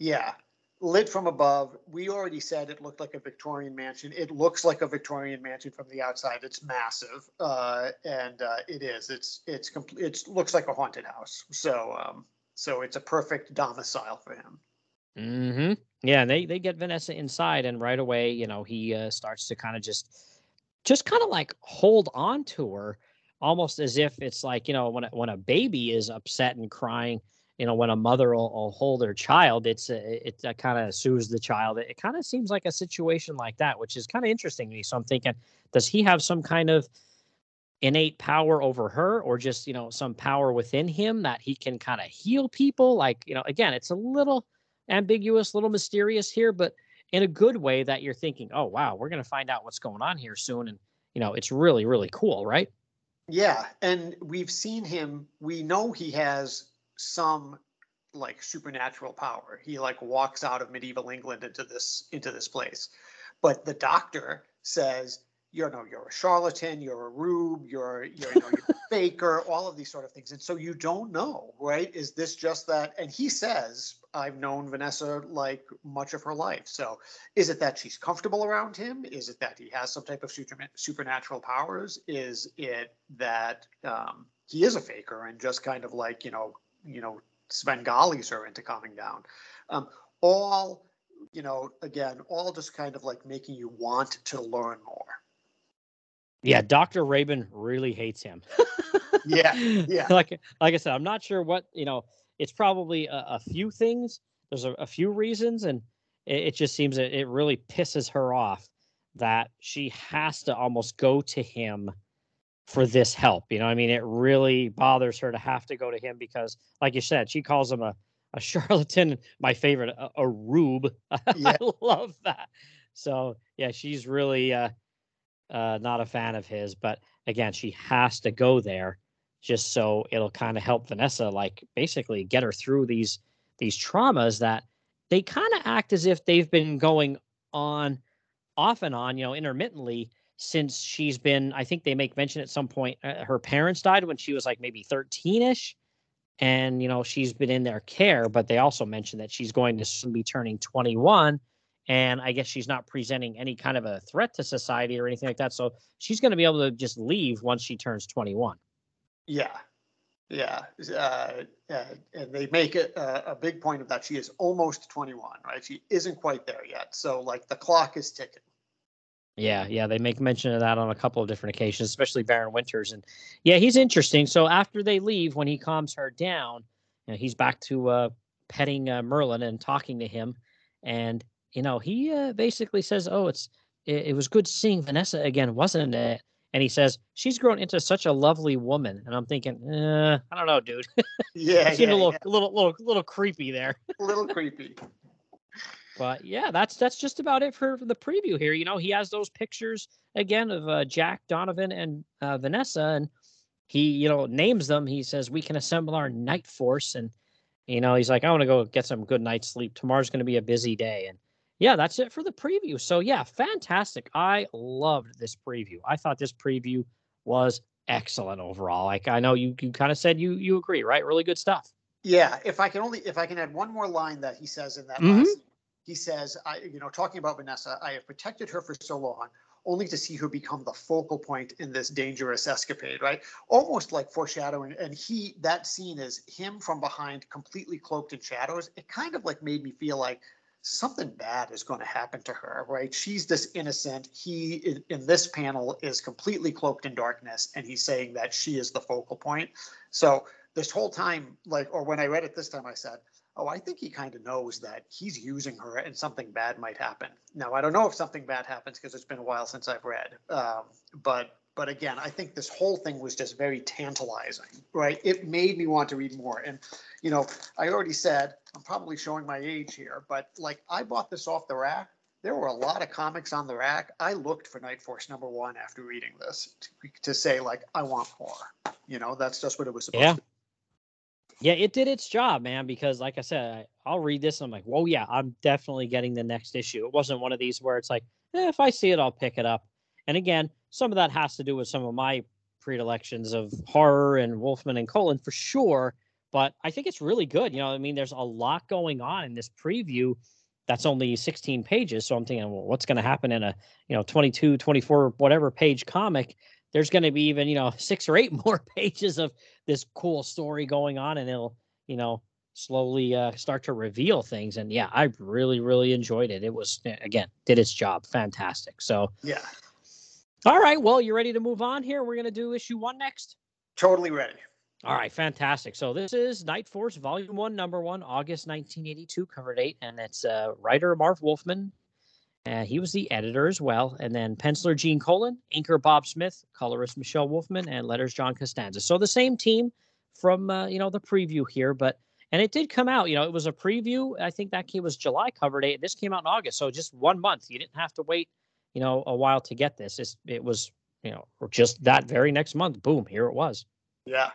Yeah. Lit from above. We already said it looked like a Victorian mansion. It looks like a Victorian mansion from the outside. It's massive, and it is. It's complete. It looks like a haunted house. So it's a perfect domicile for him. Mm-hmm. Yeah, and they get Vanessa inside, and right away, he starts to kind of just kind of like hold on to her, almost as if it's like when a baby is upset and crying. When a mother will hold her child, it kind of soothes the child. It kind of seems like a situation like that, which is kind of interesting to me. So I'm thinking, does he have some kind of innate power over her, or just, some power within him that he can kind of heal people? Like, again, it's a little ambiguous, a little mysterious here, but in a good way that you're thinking, oh, wow, we're going to find out what's going on here soon. And, it's really, really cool, right? Yeah. And we've seen him. We know he has some like supernatural power. He like walks out of medieval England into this place, but the doctor says, you're a charlatan, you're a rube, you're a faker, all of these sort of things. And so you don't know, right? Is this just that? And he says, I've known Vanessa like much of her life. So is it that she's comfortable around him? Is it that he has some type of supernatural powers? Is it that he is a faker and just kind of like, Svengalis are into calming down. All just kind of like making you want to learn more. Yeah, Dr. Rabin really hates him. yeah. Like I said, I'm not sure what, it's probably a few things. There's a few reasons, and it just seems that it really pisses her off that she has to almost go to him for this help. It really bothers her to have to go to him because, like you said, she calls him a charlatan. My favorite, a rube. Yeah. I love that. So yeah, she's really not a fan of his. But again, she has to go there just so it'll kind of help Vanessa, like basically get her through these traumas that they kind of act as if they've been going on, off and on, intermittently. Since she's been, I think they make mention at some point, her parents died when she was like maybe 13-ish. And, she's been in their care, but they also mention that she's going to soon be turning 21. And I guess she's not presenting any kind of a threat to society or anything like that. So she's going to be able to just leave once she turns 21. Yeah. Yeah. And they make a big point of that. She is almost 21, right? She isn't quite there yet. So like the clock is ticking. Yeah, they make mention of that on a couple of different occasions, especially Baron Winters. And yeah, he's interesting. So after they leave, when he calms her down, he's back to petting Merlin and talking to him. And, he basically says, oh, it was good seeing Vanessa again, wasn't it? And he says, she's grown into such a lovely woman. And I'm thinking, I don't know, dude. Yeah, it seemed a little creepy there. A little creepy. But yeah, that's just about it for the preview here. He has those pictures again of Jack, Donovan, and Vanessa, and he, names them. He says, we can assemble our night force. And, he's like, I want to go get some good night's sleep. Tomorrow's going to be a busy day. And yeah, that's it for the preview. So yeah, fantastic. I loved this preview. I thought this preview was excellent overall. Like I know you kind of said you agree, right? Really good stuff. Yeah, if I can add one more line that he says in that last, he says, talking about Vanessa, I have protected her for so long, only to see her become the focal point in this dangerous escapade, right? Almost like foreshadowing. And that scene is him from behind, completely cloaked in shadows. It kind of like made me feel like something bad is going to happen to her, right? She's this innocent. He, in this panel, is completely cloaked in darkness, and he's saying that she is the focal point. So this whole time, when I read it this time, I said, oh, I think he kind of knows that he's using her and something bad might happen. Now, I don't know if something bad happens because it's been a while since I've read. But again, I think this whole thing was just very tantalizing, right? It made me want to read more. And, I already said, I'm probably showing my age here, but I bought this off the rack. There were a lot of comics on the rack. I looked for Night Force #1 after reading this to say, I want more. That's just what it was supposed to be. Yeah, it did its job, man, because like I said, I'll read this and I'm like, whoa, yeah, I'm definitely getting the next issue. It wasn't one of these where it's like, if I see it, I'll pick it up. And again, some of that has to do with some of my predilections of horror and Wolfman and Colan for sure. But I think it's really good. There's a lot going on in this preview that's only 16 pages. So I'm thinking, well, what's going to happen in a, 22, 24, whatever page comic? There's going to be even, 6 or 8 more pages of this cool story going on, and it'll, slowly start to reveal things. And yeah, I really, really enjoyed it. It was, again, did its job. Fantastic. So yeah. All right. Well, you ready to move on here? We're going to do issue 1 next. Totally ready. All right. Fantastic. So this is Night Force, Volume 1, number 1, August 1982, cover date. And it's writer Marv Wolfman. He was the editor as well. And then penciler Gene Colan, inker Bob Smith, colorist Michelle Wolfman, and letters John Costanza. So the same team from, the preview here. And it did come out, it was a preview. I think that was July cover date. This came out in August. So just 1 month. You didn't have to wait, a while to get this. It was, just that very next month. Boom, here it was. Yeah.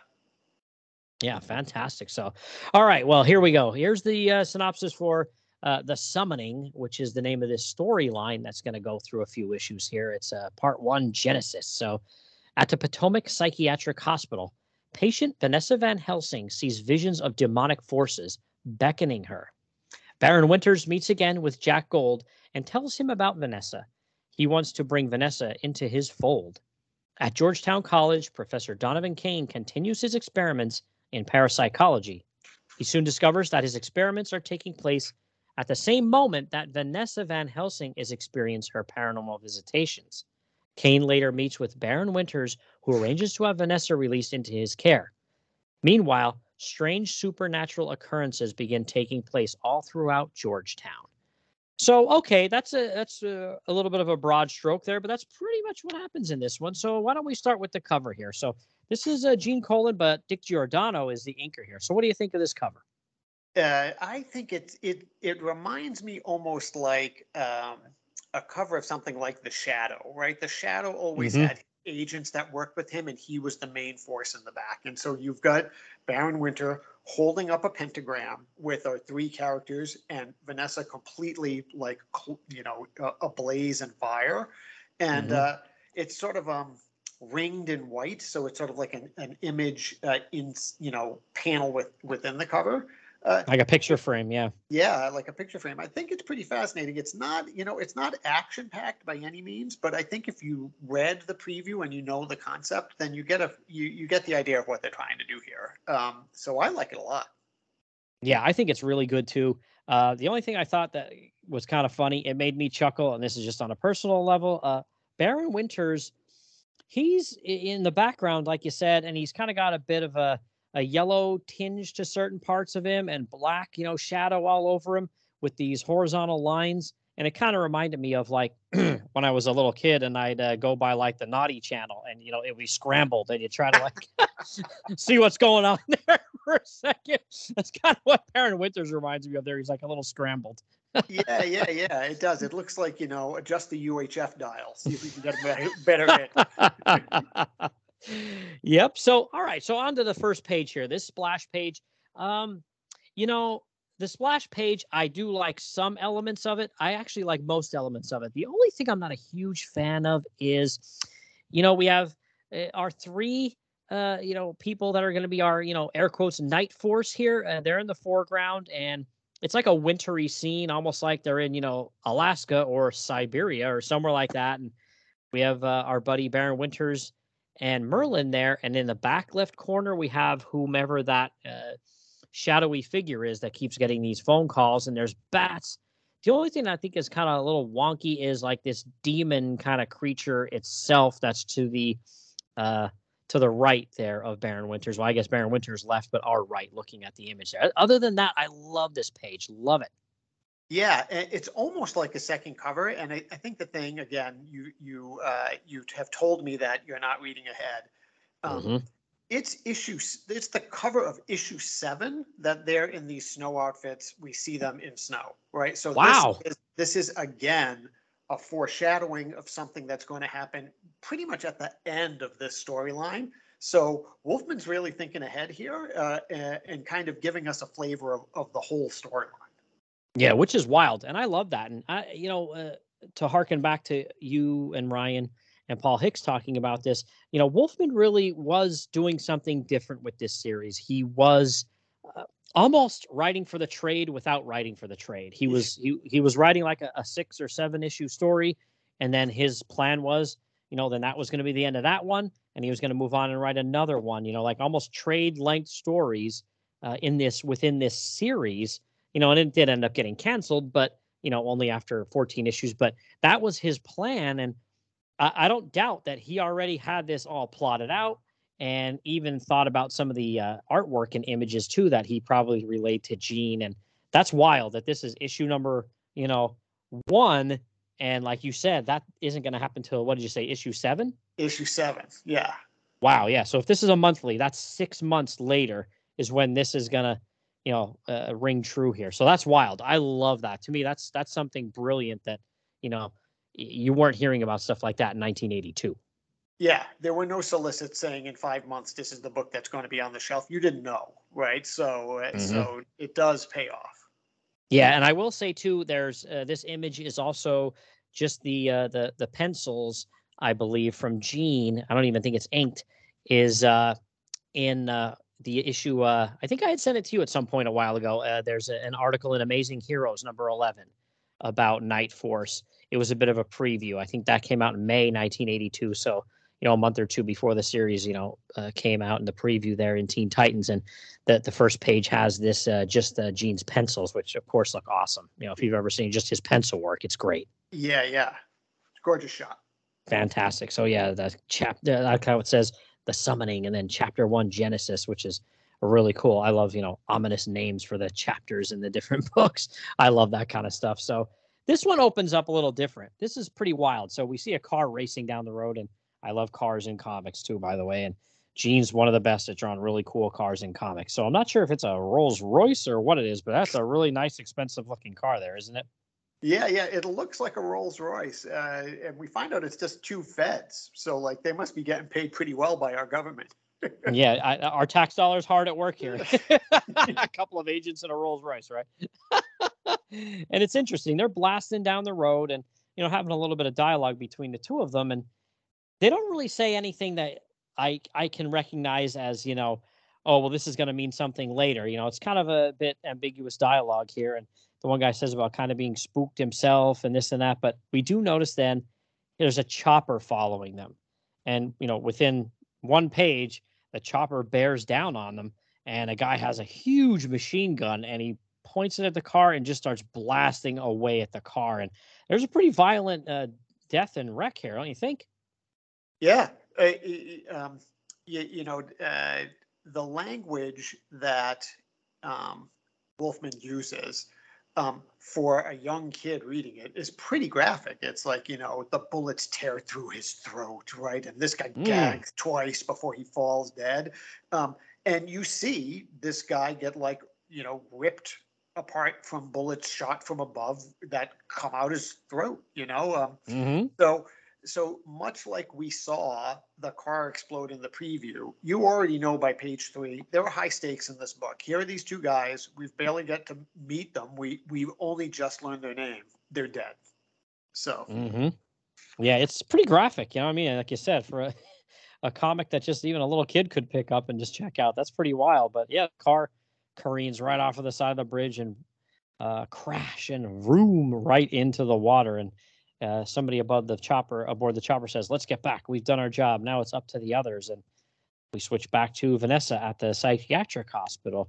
Yeah, fantastic. So, all right. Well, here we go. Here's the synopsis for The Summoning, which is the name of this storyline that's going to go through a few issues here. It's Part 1, Genesis. So at the Potomac Psychiatric Hospital, patient Vanessa Van Helsing sees visions of demonic forces beckoning her. Baron Winters meets again with Jack Gold and tells him about Vanessa. He wants to bring Vanessa into his fold. At Georgetown College, Professor Donovan Kane continues his experiments in parapsychology. He soon discovers that his experiments are taking place at the same moment that Vanessa Van Helsing is experiencing her paranormal visitations. Kane later meets with Baron Winters, who arranges to have Vanessa released into his care. Meanwhile, strange supernatural occurrences begin taking place all throughout Georgetown. So, okay, that's a little bit of a broad stroke there, but that's pretty much what happens in this one. So why don't we start with the cover here? So this is Gene Colan, but Dick Giordano is the inker here. So what do you think of this cover? I think it reminds me almost like a cover of something like The Shadow, right? The Shadow always had agents that worked with him, and he was the main force in the back. And so you've got Baron Winter holding up a pentagram with our 3 characters and Vanessa completely ablaze in fire. And it's sort of ringed in white. So it's sort of like an image panel within the cover. Like a picture frame, yeah. Yeah, like a picture frame. I think it's pretty fascinating. It's not, it's not action-packed by any means, but I think if you read the preview and the concept, then you get you get the idea of what they're trying to do here. So I like it a lot. Yeah, I think it's really good too. The only thing I thought that was kind of funny, it made me chuckle, and this is just on a personal level. Baron Winters, he's in the background, like you said, and he's kind of got a bit of a yellow tinge to certain parts of him and black, shadow all over him with these horizontal lines. And it kind of reminded me of when I was a little kid and I'd go by the naughty channel and, it would be scrambled and you try to see what's going on there for a second. That's kind of what Baron Winters reminds me of there. He's a little scrambled. Yeah. It does. It looks like, adjust the UHF dial. See if we can get a better hit. Yep. So, all right. So on to the first page here, this splash page, the splash page, I do like some elements of it. I actually like most elements of it. The only thing I'm not a huge fan of is, we have our 3 you know, people that are going to be our, you know, air quotes, Night Force here. They're in the foreground, and it's like a wintry scene, almost like they're in, you know, Alaska or Siberia or somewhere like that. And we have our buddy Baron Winters and Merlin there. And in the back left corner, we have whomever that shadowy figure is that keeps getting these phone calls. And there's bats. The only thing I think is kind of a little wonky is like this demon kind of creature itself that's to the right there of Baron Winters. Well, I guess Baron Winters left, but our right looking at the image there. Other than that, I love this page. Love it. Yeah, it's almost like a second cover. And I think the thing, again, you have told me that you're not reading ahead. It's issues. It's the cover of issue 7 that they're in these snow outfits. We see them in snow, right? So wow. This is again a foreshadowing of something that's going to happen pretty much at the end of this storyline. So Wolfman's really thinking ahead here and kind of giving us a flavor of the whole storyline. Yeah, which is wild, and I love that. And I, you know, to harken back to you and Ryan and Paul Hicks talking about this, you know, Wolfman really was doing something different with this series. He was almost writing for the trade without writing for the trade. He was writing like a 6 or 7 issue story, and then his plan was, you know, then that was going to be the end of that one, and he was going to move on and write another one, you know, like almost trade length stories within this series, you know, and it did end up getting canceled, but, you know, only after 14 issues, but that was his plan. And I don't doubt that he already had this all plotted out and even thought about some of the artwork and images, too, that he probably relayed to Gene. And that's wild that this is issue number, you know, 1. And like you said, that isn't going to happen till, what did you say, issue 7? Issue 7. Yeah. Wow. Yeah. So if this is a monthly, that's 6 months later is when this is going to, you know, ring true here. So that's wild. I love that. To me, that's something brilliant that, you know, you weren't hearing about stuff like that in 1982. Yeah, there were no solicits saying in 5 months, this is the book that's going to be on the shelf. You didn't know, right? So so it does pay off. Yeah, and I will say, too, there's this image is also just the pencils, I believe, from Gene. I don't even think it's inked, is in the issue. I think I had sent it to you at some point a while ago. There's an article in Amazing Heroes, number 11, about Night Force. It was a bit of a preview. I think that came out in May 1982. So, you know, a month or two before the series, you know, came out in the preview there in Teen Titans. And the first page has this just Gene's pencils, which, of course, look awesome. You know, if you've ever seen just his pencil work, it's great. Yeah, yeah. Gorgeous shot. Fantastic. So, yeah, the chapter, like how it says, The Summoning, and then chapter 1, Genesis, which is really cool. I love, you know, ominous names for the chapters in the different books. I love that kind of stuff. So this one opens up a little different. This is pretty wild. So we see a car racing down the road, and I love cars in comics too, by the way. And Gene's one of the best at drawing really cool cars in comics. So I'm not sure if it's a Rolls Royce or what it is, but that's a really nice, expensive looking car there, isn't it? Yeah, yeah. It looks like a Rolls Royce. And we find out it's just 2 feds. So like they must be getting paid pretty well by our government. Yeah, our tax dollars hard at work here. A couple of agents in a Rolls Royce, right? And it's interesting. They're blasting down the road and, you know, having a little bit of dialogue between the two of them. And they don't really say anything that I can recognize as, you know, oh, well, this is going to mean something later. You know, it's kind of a bit ambiguous dialogue here. And the one guy says about kind of being spooked himself and this and that. But we do notice then there's a chopper following them. And, you know, within 1 page, the chopper bears down on them, and a guy has a huge machine gun, and he points it at the car and just starts blasting away at the car. And there's a pretty violent death and wreck here, don't you think? Yeah. The language that Wolfman uses for a young kid reading it is pretty graphic. It's like, you know, the bullets tear through his throat, right? And this guy gags twice before he falls dead. And you see this guy get, like, you know, ripped apart from bullets shot from above that come out his throat, you know? So much like we saw the car explode in the preview, you already know by page 3, there are high stakes in this book. Here are these 2 guys. We've barely got to meet them. We've only just learned their name. They're dead. So. Yeah, it's pretty graphic. You know what I mean? Like you said, for a comic that just even a little kid could pick up and just check out. That's pretty wild. But yeah, car careens right off of the side of the bridge and crash and vroom right into the water. And somebody aboard the chopper says, "Let's get back. We've done our job. Now it's up to the others." And we switch back to Vanessa at the psychiatric hospital.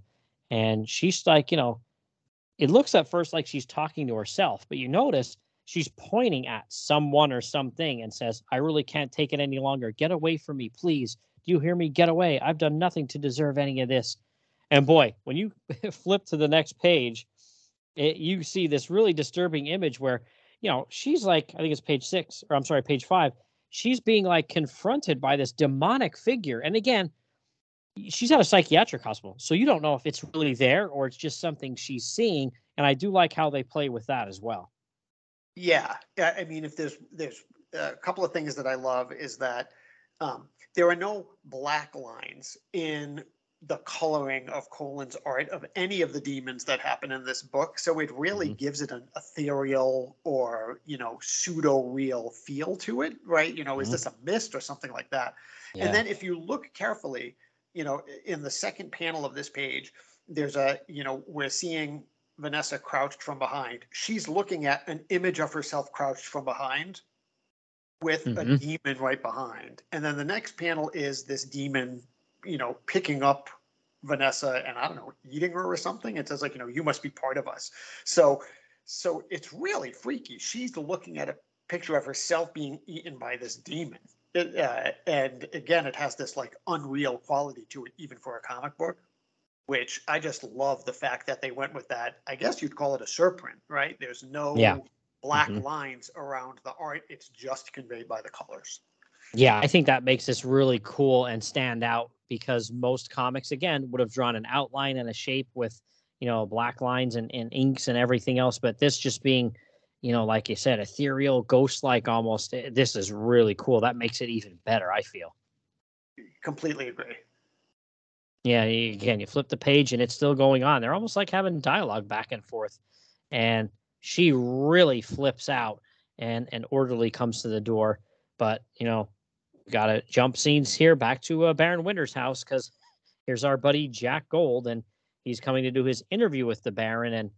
And she's like, it looks at first like she's talking to herself, but you notice she's pointing at someone or something and says, "I really can't take it any longer. Get away from me, please. Do you hear me? Get away. I've done nothing to deserve any of this." And boy, when you flip to the next page, you see this really disturbing image where, she's like, I think it's page 5. She's being confronted by this demonic figure. And again, she's at a psychiatric hospital, so you don't know if it's really there or it's just something she's seeing. And I do like how they play with that as well. Yeah. I mean, if there's a couple of things that I love is that there are no black lines in the coloring of Colan's art of any of the demons that happen in this book. So it really gives it an ethereal or, pseudo real feel to it. Right. Is this a mist or something like that? Yeah. And then if you look carefully, in the second panel of this page, there's we're seeing Vanessa crouched from behind. She's looking at an image of herself crouched from behind with a demon right behind. And then the next panel is this demon, picking up Vanessa and, I don't know, eating her or something. It says "You must be part of us." So it's really freaky. She's looking at a picture of herself being eaten by this demon. And again, it has this unreal quality to it, even for a comic book, which I just love the fact that they went with that. I guess you'd call it a serpent, right? There's no black lines around the art. It's just conveyed by the colors. Yeah, I think that makes this really cool and stand out, because most comics, again, would have drawn an outline and a shape with, black lines and inks and everything else. But this just being, like you said, ethereal, ghost-like almost. This is really cool. That makes it even better, I feel. Completely agree. Yeah, again, you flip the page and it's still going on. They're almost like having dialogue back and forth. And she really flips out, and an orderly comes to the door. But, got to jump scenes here back to Baron Winters' house, because here's our buddy Jack Gold, and he's coming to do his interview with the Baron. And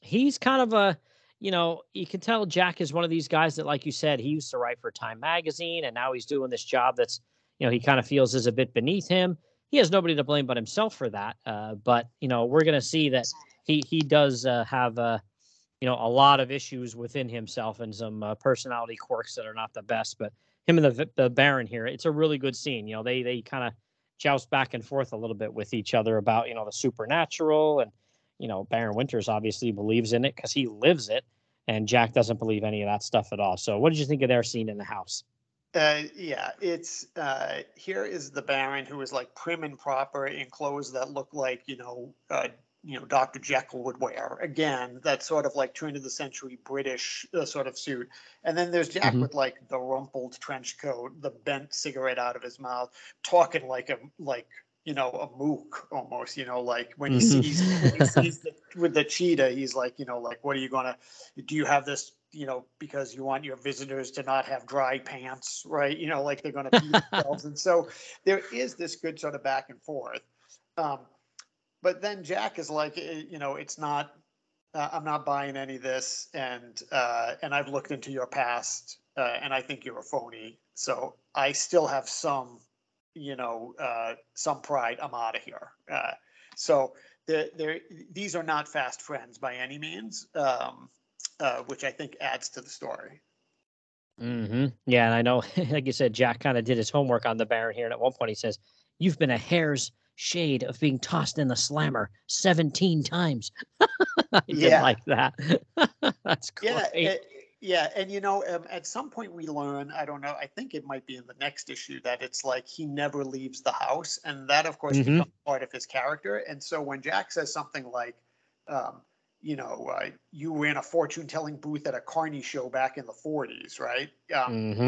he's kind of a... you can tell Jack is one of these guys that, like you said, he used to write for Time Magazine, and now he's doing this job that's, he kind of feels is a bit beneath him. He has nobody to blame but himself for that. But, we're going to see that he does have, a lot of issues within himself and some personality quirks that are not the best. But him and the Baron here, it's a really good scene. They kind of joust back and forth a little bit with each other about, the supernatural, and Baron Winters obviously believes in it because he lives it, and Jack doesn't believe any of that stuff at all. So what did you think of their scene in the house? Yeah, it's here is the Baron, who is prim and proper in clothes that look like, Dr. Jekyll would wear. Again, that sort of turn of the century British sort of suit. And then there's Jack with the rumpled trench coat, the bent cigarette out of his mouth, talking a mook almost, when he sees, with the cheetah, he's what are you going to, do you have this, because you want your visitors to not have dry pants, right? They're going to pee themselves. And so there is this good sort of back and forth. But then Jack is it's not, I'm not buying any of this. And I've looked into your past and I think you're a phony. So I still have some pride. I'm out of here. So these are not fast friends by any means, which I think adds to the story. Yeah, and I know, like you said, Jack kind of did his homework on the Baron here, and at one point he says, "You've been a hair's shade of being tossed in the slammer 17 times." I did like that. That's great. Yeah, and at some point we learn, I don't know, I think it might be in the next issue, that it's he never leaves the house, and that, of course, becomes part of his character. And so when Jack says something like, you were in a fortune-telling booth at a carny show back in the 40s, right?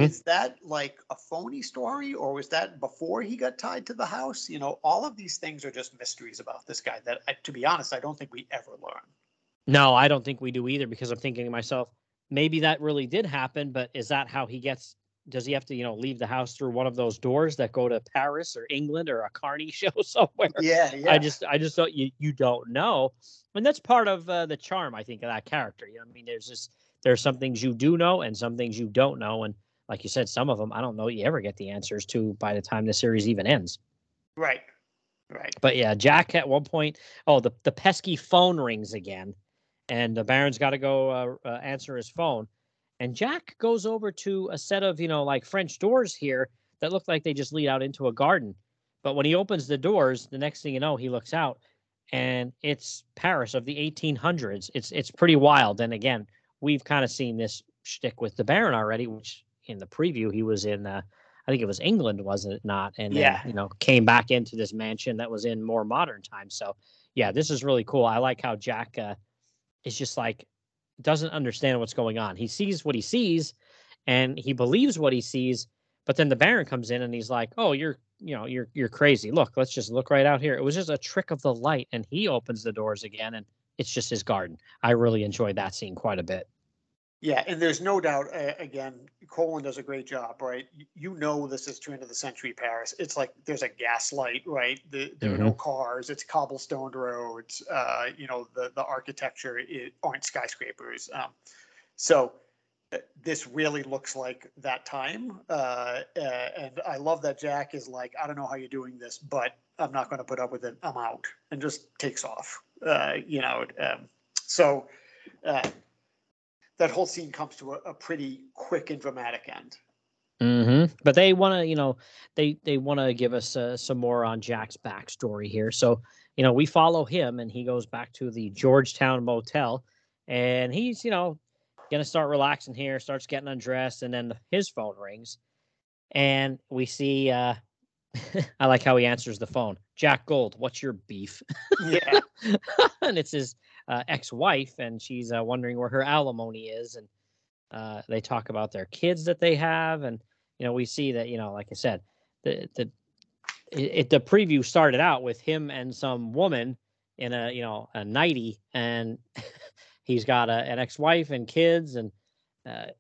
Is that a phony story, or was that before he got tied to the house? All of these things are just mysteries about this guy that, to be honest, I don't think we ever learn. No, I don't think we do either, because I'm thinking to myself, maybe that really did happen, but is that how he gets does he have to, you know, leave the house through one of those doors that go to Paris or England or a Carney show somewhere? Yeah, yeah. I just thought you don't know, and that's part of the charm, I think, of that character. You know, I mean, there's some things you do know and some things you don't know, and like you said, some of them I don't know you ever get the answers to by the time the series even ends. Right, right. But yeah, Jack at one point, the pesky phone rings again, and the Baron's got to go answer his phone. And Jack goes over to a set of, you know, like French doors here that look like they just lead out into a garden. But when he opens the doors, the next thing you know, he looks out and it's Paris of the 1800s. It's pretty wild. And again, we've kind of seen this shtick with the Baron already, which in the preview he was in, I think it was England, wasn't it not? And then, yeah, you know, came back into this mansion that was in more modern times. So, yeah, this is really cool. I like how Jack is just like, doesn't understand what's going on. He sees what he sees and he believes what he sees, but then the Baron comes in and he's like, oh, you're crazy. Look, let's just look right out here. It was just a trick of the light. And he opens the doors again and it's just his garden. I really enjoyed that scene quite a bit. Yeah. And there's no doubt, again, Colan does a great job, right? You know, this is turn of the century Paris. It's like there's a gaslight, right? There are no cars. It's cobblestoned roads. You know, the architecture aren't skyscrapers. So this really looks like that time. And I love that Jack is like, I don't know how you're doing this, but I'm not going to put up with it. I'm out, and just takes off. You know, so. That whole scene comes to a pretty quick and dramatic end. Mm-hmm. But they want to, you know, they want to give us some more on Jack's backstory here. So, you know, we follow him and he goes back to the Georgetown motel and he's, you know, going to start relaxing here, starts getting undressed. And then his phone rings and we see, I like how he answers the phone. Jack Gold, what's your beef? Yeah. And it's his ex-wife, and she's wondering where her alimony is, and they talk about their kids that they have, and you know, we see that, you know, like I said, the preview started out with him and some woman in a, you know, a nightie, and he's got an ex-wife and kids, and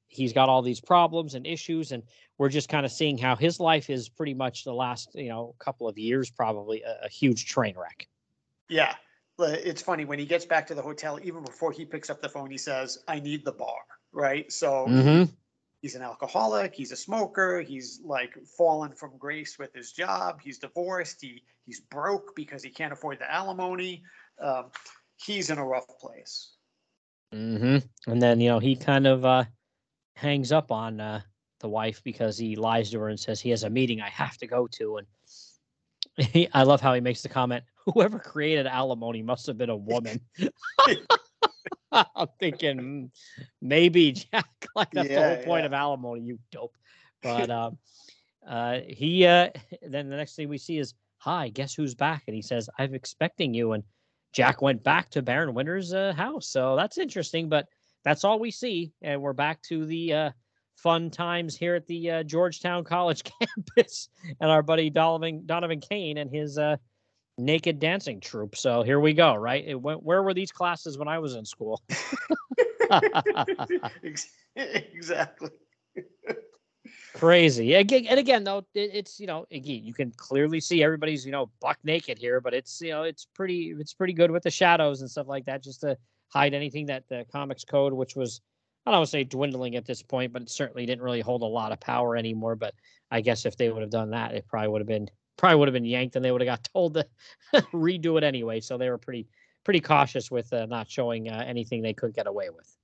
he's got all these problems and issues, and we're just kind of seeing how his life is pretty much the last, you know, couple of years, probably a huge train wreck. Yeah. It's funny, when he gets back to the hotel, even before he picks up the phone, he says, I need the bar, right? So he's an alcoholic, he's a smoker, he's like fallen from grace with his job, he's divorced, he's broke because he can't afford the alimony. He's in a rough place. Mm-hmm. And then, you know, he kind of hangs up on the wife because he lies to her and says he has a meeting I have to go to, and I love how he makes the comment, whoever created alimony must have been a woman. I'm thinking maybe Jack, like that's the whole point of alimony, you dope. But he then the next thing we see is, hi, guess who's back? And he says, I'm expecting you. And Jack went back to Baron Winters' house. So that's interesting, but that's all we see. And we're back to the fun times here at the Georgetown College campus, and our buddy Donovan Kane and his naked dancing troupe. So here we go, right? Where were these classes when I was in school? Exactly. Crazy. And again, though, it's, you know, again, you can clearly see everybody's, you know, buck naked here, but it's, you know, it's pretty good with the shadows and stuff like that, just to hide anything that the comics code, which was, I don't want to say dwindling at this point, but it certainly didn't really hold a lot of power anymore. But I guess if they would have done that, it probably would have been yanked, and they would have got told to redo it anyway. So they were pretty cautious with not showing anything they could get away with.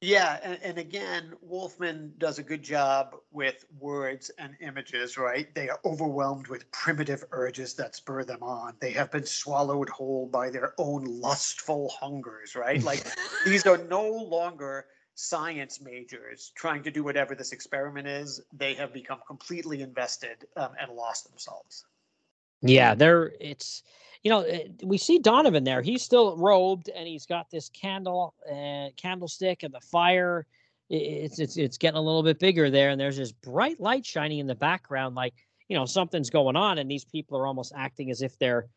Yeah, and again, Wolfman does a good job with words and images, right? They are overwhelmed with primitive urges that spur them on. They have been swallowed whole by their own lustful hungers, right? Like these are no longer science majors trying to do whatever this experiment is. They have become completely invested and lost themselves. Yeah, it's, you know, we see Donovan there. He's still robed and he's got this candlestick and the fire. It's getting a little bit bigger there. And there's this bright light shining in the background, like, you know, something's going on. And these people are almost acting as if they're,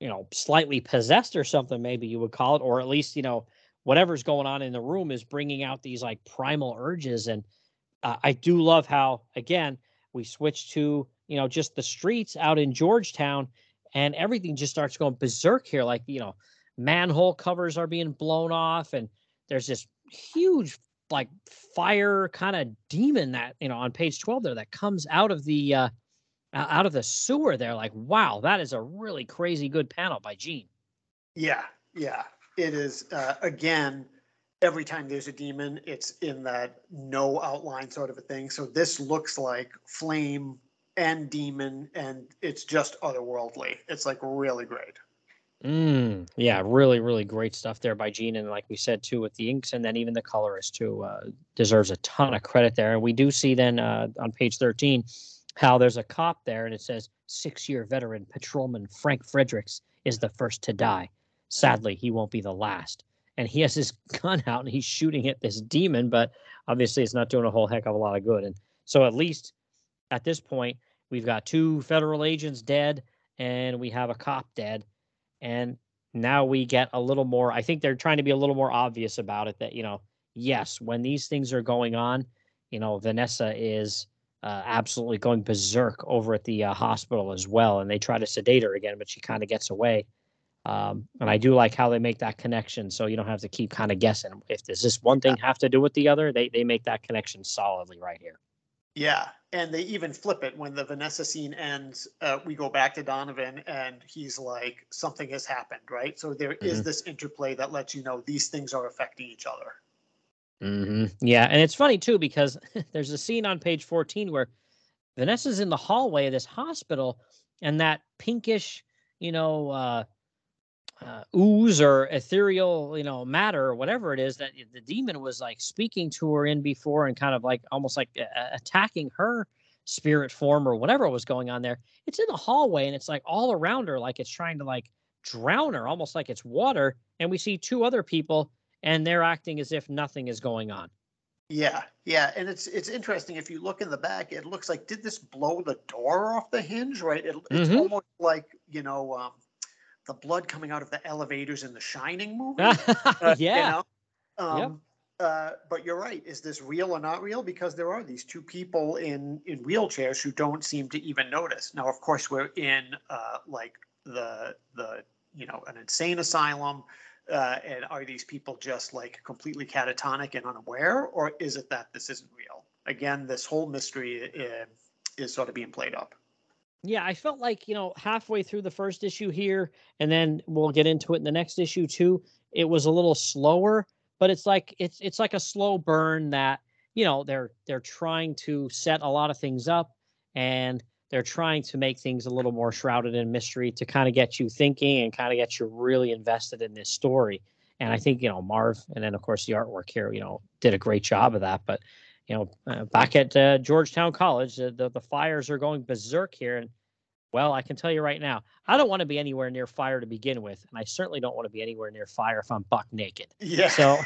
you know, slightly possessed or something, maybe you would call it, or at least, you know, whatever's going on in the room is bringing out these like primal urges. And I do love how, again, we switch to, you know, just the streets out in Georgetown, and everything just starts going berserk here. Like, you know, manhole covers are being blown off, and there's this huge, like, fire kind of demon that, you know, on page 12 there, that comes out of the sewer there. Like, wow, that is a really crazy good panel by Gene. Yeah, yeah. It is, again, every time there's a demon, it's in that no outline sort of a thing. So this looks like flame and demon, and it's just otherworldly. It's like really great. Yeah, really, really great stuff there by Gene. And like we said, too, with the inks, and then even the colorist, too, deserves a ton of credit there. And we do see then on page 13 how there's a cop there, and it says 6-year veteran patrolman Frank Fredericks is the first to die. Sadly, he won't be the last. And he has his gun out and he's shooting at this demon, but obviously it's not doing a whole heck of a lot of good. And so at least at this point, we've got 2 federal agents dead and we have a cop dead. And now we get a little more, I think they're trying to be a little more obvious about it, that, you know, yes, when these things are going on, you know, Vanessa is absolutely going berserk over at the hospital as well. And they try to sedate her again, but she kind of gets away. And I do like how they make that connection, so you don't have to keep kind of guessing. If does this one thing have to do with the other, they make that connection solidly right here. Yeah, and they even flip it. When the Vanessa scene ends, we go back to Donovan, and he's like, something has happened, right? So there is this interplay that lets you know these things are affecting each other. Yeah, and it's funny, too, because there's a scene on page 14 where Vanessa's in the hallway of this hospital, and that pinkish, you know, ooze or ethereal, you know, matter or whatever it is that the demon was like speaking to her in before, and kind of like almost like attacking her spirit form or whatever was going on there. It's in the hallway and it's like all around her, like it's trying to like drown her, almost like it's water. And we see 2 other people and they're acting as if nothing is going on. Yeah, yeah, and it's interesting. If you look in the back, it looks like, did this blow the door off the hinge? Right? It's almost like, you know, the blood coming out of the elevators in the Shining movie. Yeah. You know? But you're right. Is this real or not real? Because there are these 2 people in wheelchairs who don't seem to even notice. Now, of course, we're in like the you know, an insane asylum. And are these people just like completely catatonic and unaware, or is it that this isn't real? Again, this whole mystery is sort of being played up. Yeah, I felt like, you know, halfway through the first issue here, and then we'll get into it in the next issue too, it was a little slower, but it's like it's like a slow burn that, you know, they're trying to set a lot of things up, and they're trying to make things a little more shrouded in mystery to kind of get you thinking and kind of get you really invested in this story. And I think, you know, Marv, and then of course the artwork here, you know, did a great job of that. But you know, back at Georgetown College, the fires are going berserk here. And, well, I can tell you right now, I don't want to be anywhere near fire to begin with. And I certainly don't want to be anywhere near fire if I'm buck naked. Yeah. So,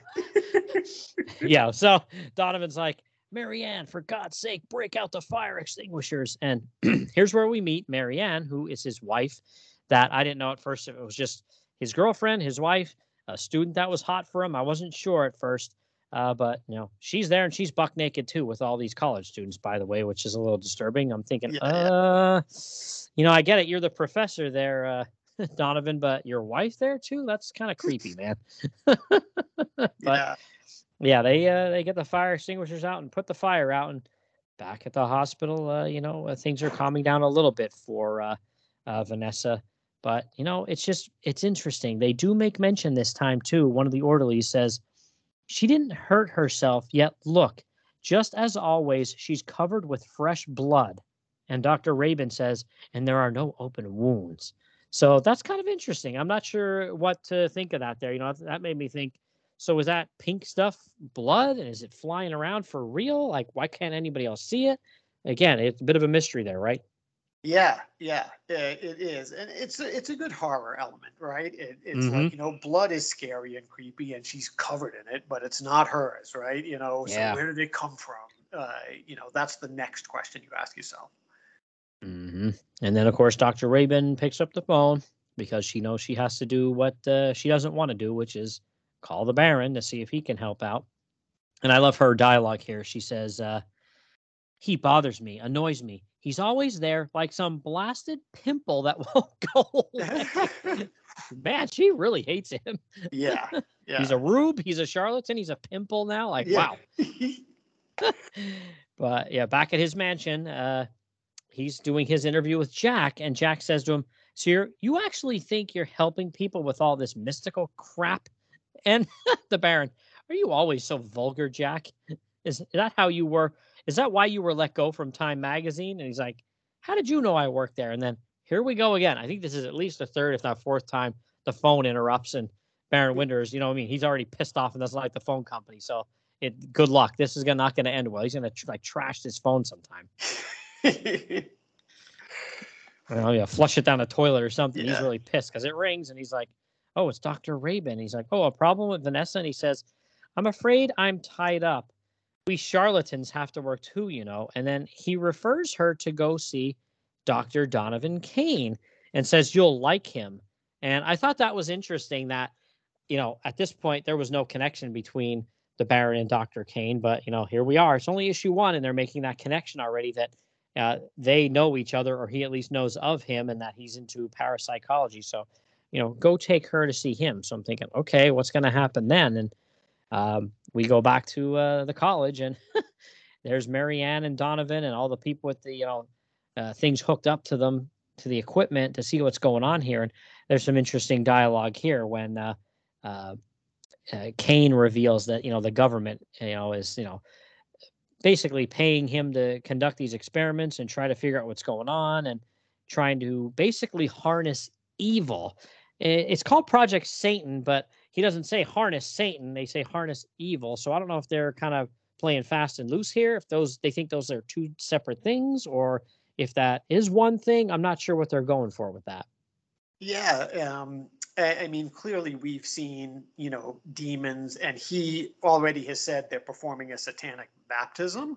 yeah. So Donovan's like, Marianne, for God's sake, break out the fire extinguishers. And here's where we meet Marianne, who is his wife, that I didn't know at first if it was just his girlfriend, his wife, a student that was hot for him. I wasn't sure at first. But, you know, she's there and she's buck naked, too, with all these college students, by the way, which is a little disturbing. I'm thinking, you know, I get it. You're the professor there, Donovan, but your wife there, too? That's kind of creepy, man. But, yeah, they get the fire extinguishers out and put the fire out. And back at the hospital, you know, things are calming down a little bit for Vanessa. But, you know, it's just, it's interesting. They do make mention this time, too. One of the orderlies says, she didn't hurt herself, yet look, just as always, she's covered with fresh blood. And Dr. Rabin says, and there are no open wounds. So that's kind of interesting. I'm not sure what to think of that there. You know, that made me think, so is that pink stuff blood? And is it flying around for real? Like, why can't anybody else see it? Again, it's a bit of a mystery there, right? Yeah, it is. And it's a good horror element, right? It's like, you know, blood is scary and creepy and she's covered in it, but it's not hers, right? You know, so where did it come from? You know, that's the next question you ask yourself. And then, of course, Dr. Rabin picks up the phone because she knows she has to do what she doesn't want to do, which is call the Baron to see if he can help out. And I love her dialogue here. She says, He bothers me, annoys me. He's always there like some blasted pimple that won't go away. Man, she really hates him. Yeah. Yeah. He's a rube. He's a charlatan. He's a pimple now. Like, yeah. Wow. But yeah, back at his mansion, he's doing his interview with Jack, and Jack says to him, so you actually think you're helping people with all this mystical crap? And the Baron, are you always so vulgar, Jack? Is that how you were? Is that why you were let go from Time Magazine? And he's like, how did you know I worked there? And then here we go again. I think this is at least the third, if not fourth time, the phone interrupts. And Baron Winters, you know what I mean? He's already pissed off and doesn't like the phone company. So good luck. This is not going to end well. He's going to trash this phone sometime. Yeah, flush it down the toilet or something. Yeah. He's really pissed because it rings. And he's like, oh, it's Dr. Rabin. He's like, oh, a problem with Vanessa? And he says, I'm afraid I'm tied up. We charlatans have to work too, you know. And then he refers her to go see Dr. Donovan Kane and says, you'll like him. And I thought that was interesting that, you know, at this point, there was no connection between the Baron and Dr. Kane. But, you know, here we are. It's only issue 1, and they're making that connection already that they know each other, or he at least knows of him, and that he's into parapsychology. So, you know, go take her to see him. So I'm thinking, okay, what's going to happen then? And we go back to the college, and there's Marianne and Donovan and all the people with the, you know, things hooked up to them, to the equipment, to see what's going on here. And there's some interesting dialogue here when Kane reveals that, you know, the government, you know, is, you know, basically paying him to conduct these experiments and try to figure out what's going on and trying to basically harness evil. It's called Project Satan, but he doesn't say harness Satan. They say harness evil. So I don't know if they're kind of playing fast and loose here, if they think those are two separate things, or if that is one thing. I'm not sure what they're going for with that. Yeah. I mean, clearly we've seen, you know, demons, and he already has said they're performing a satanic baptism.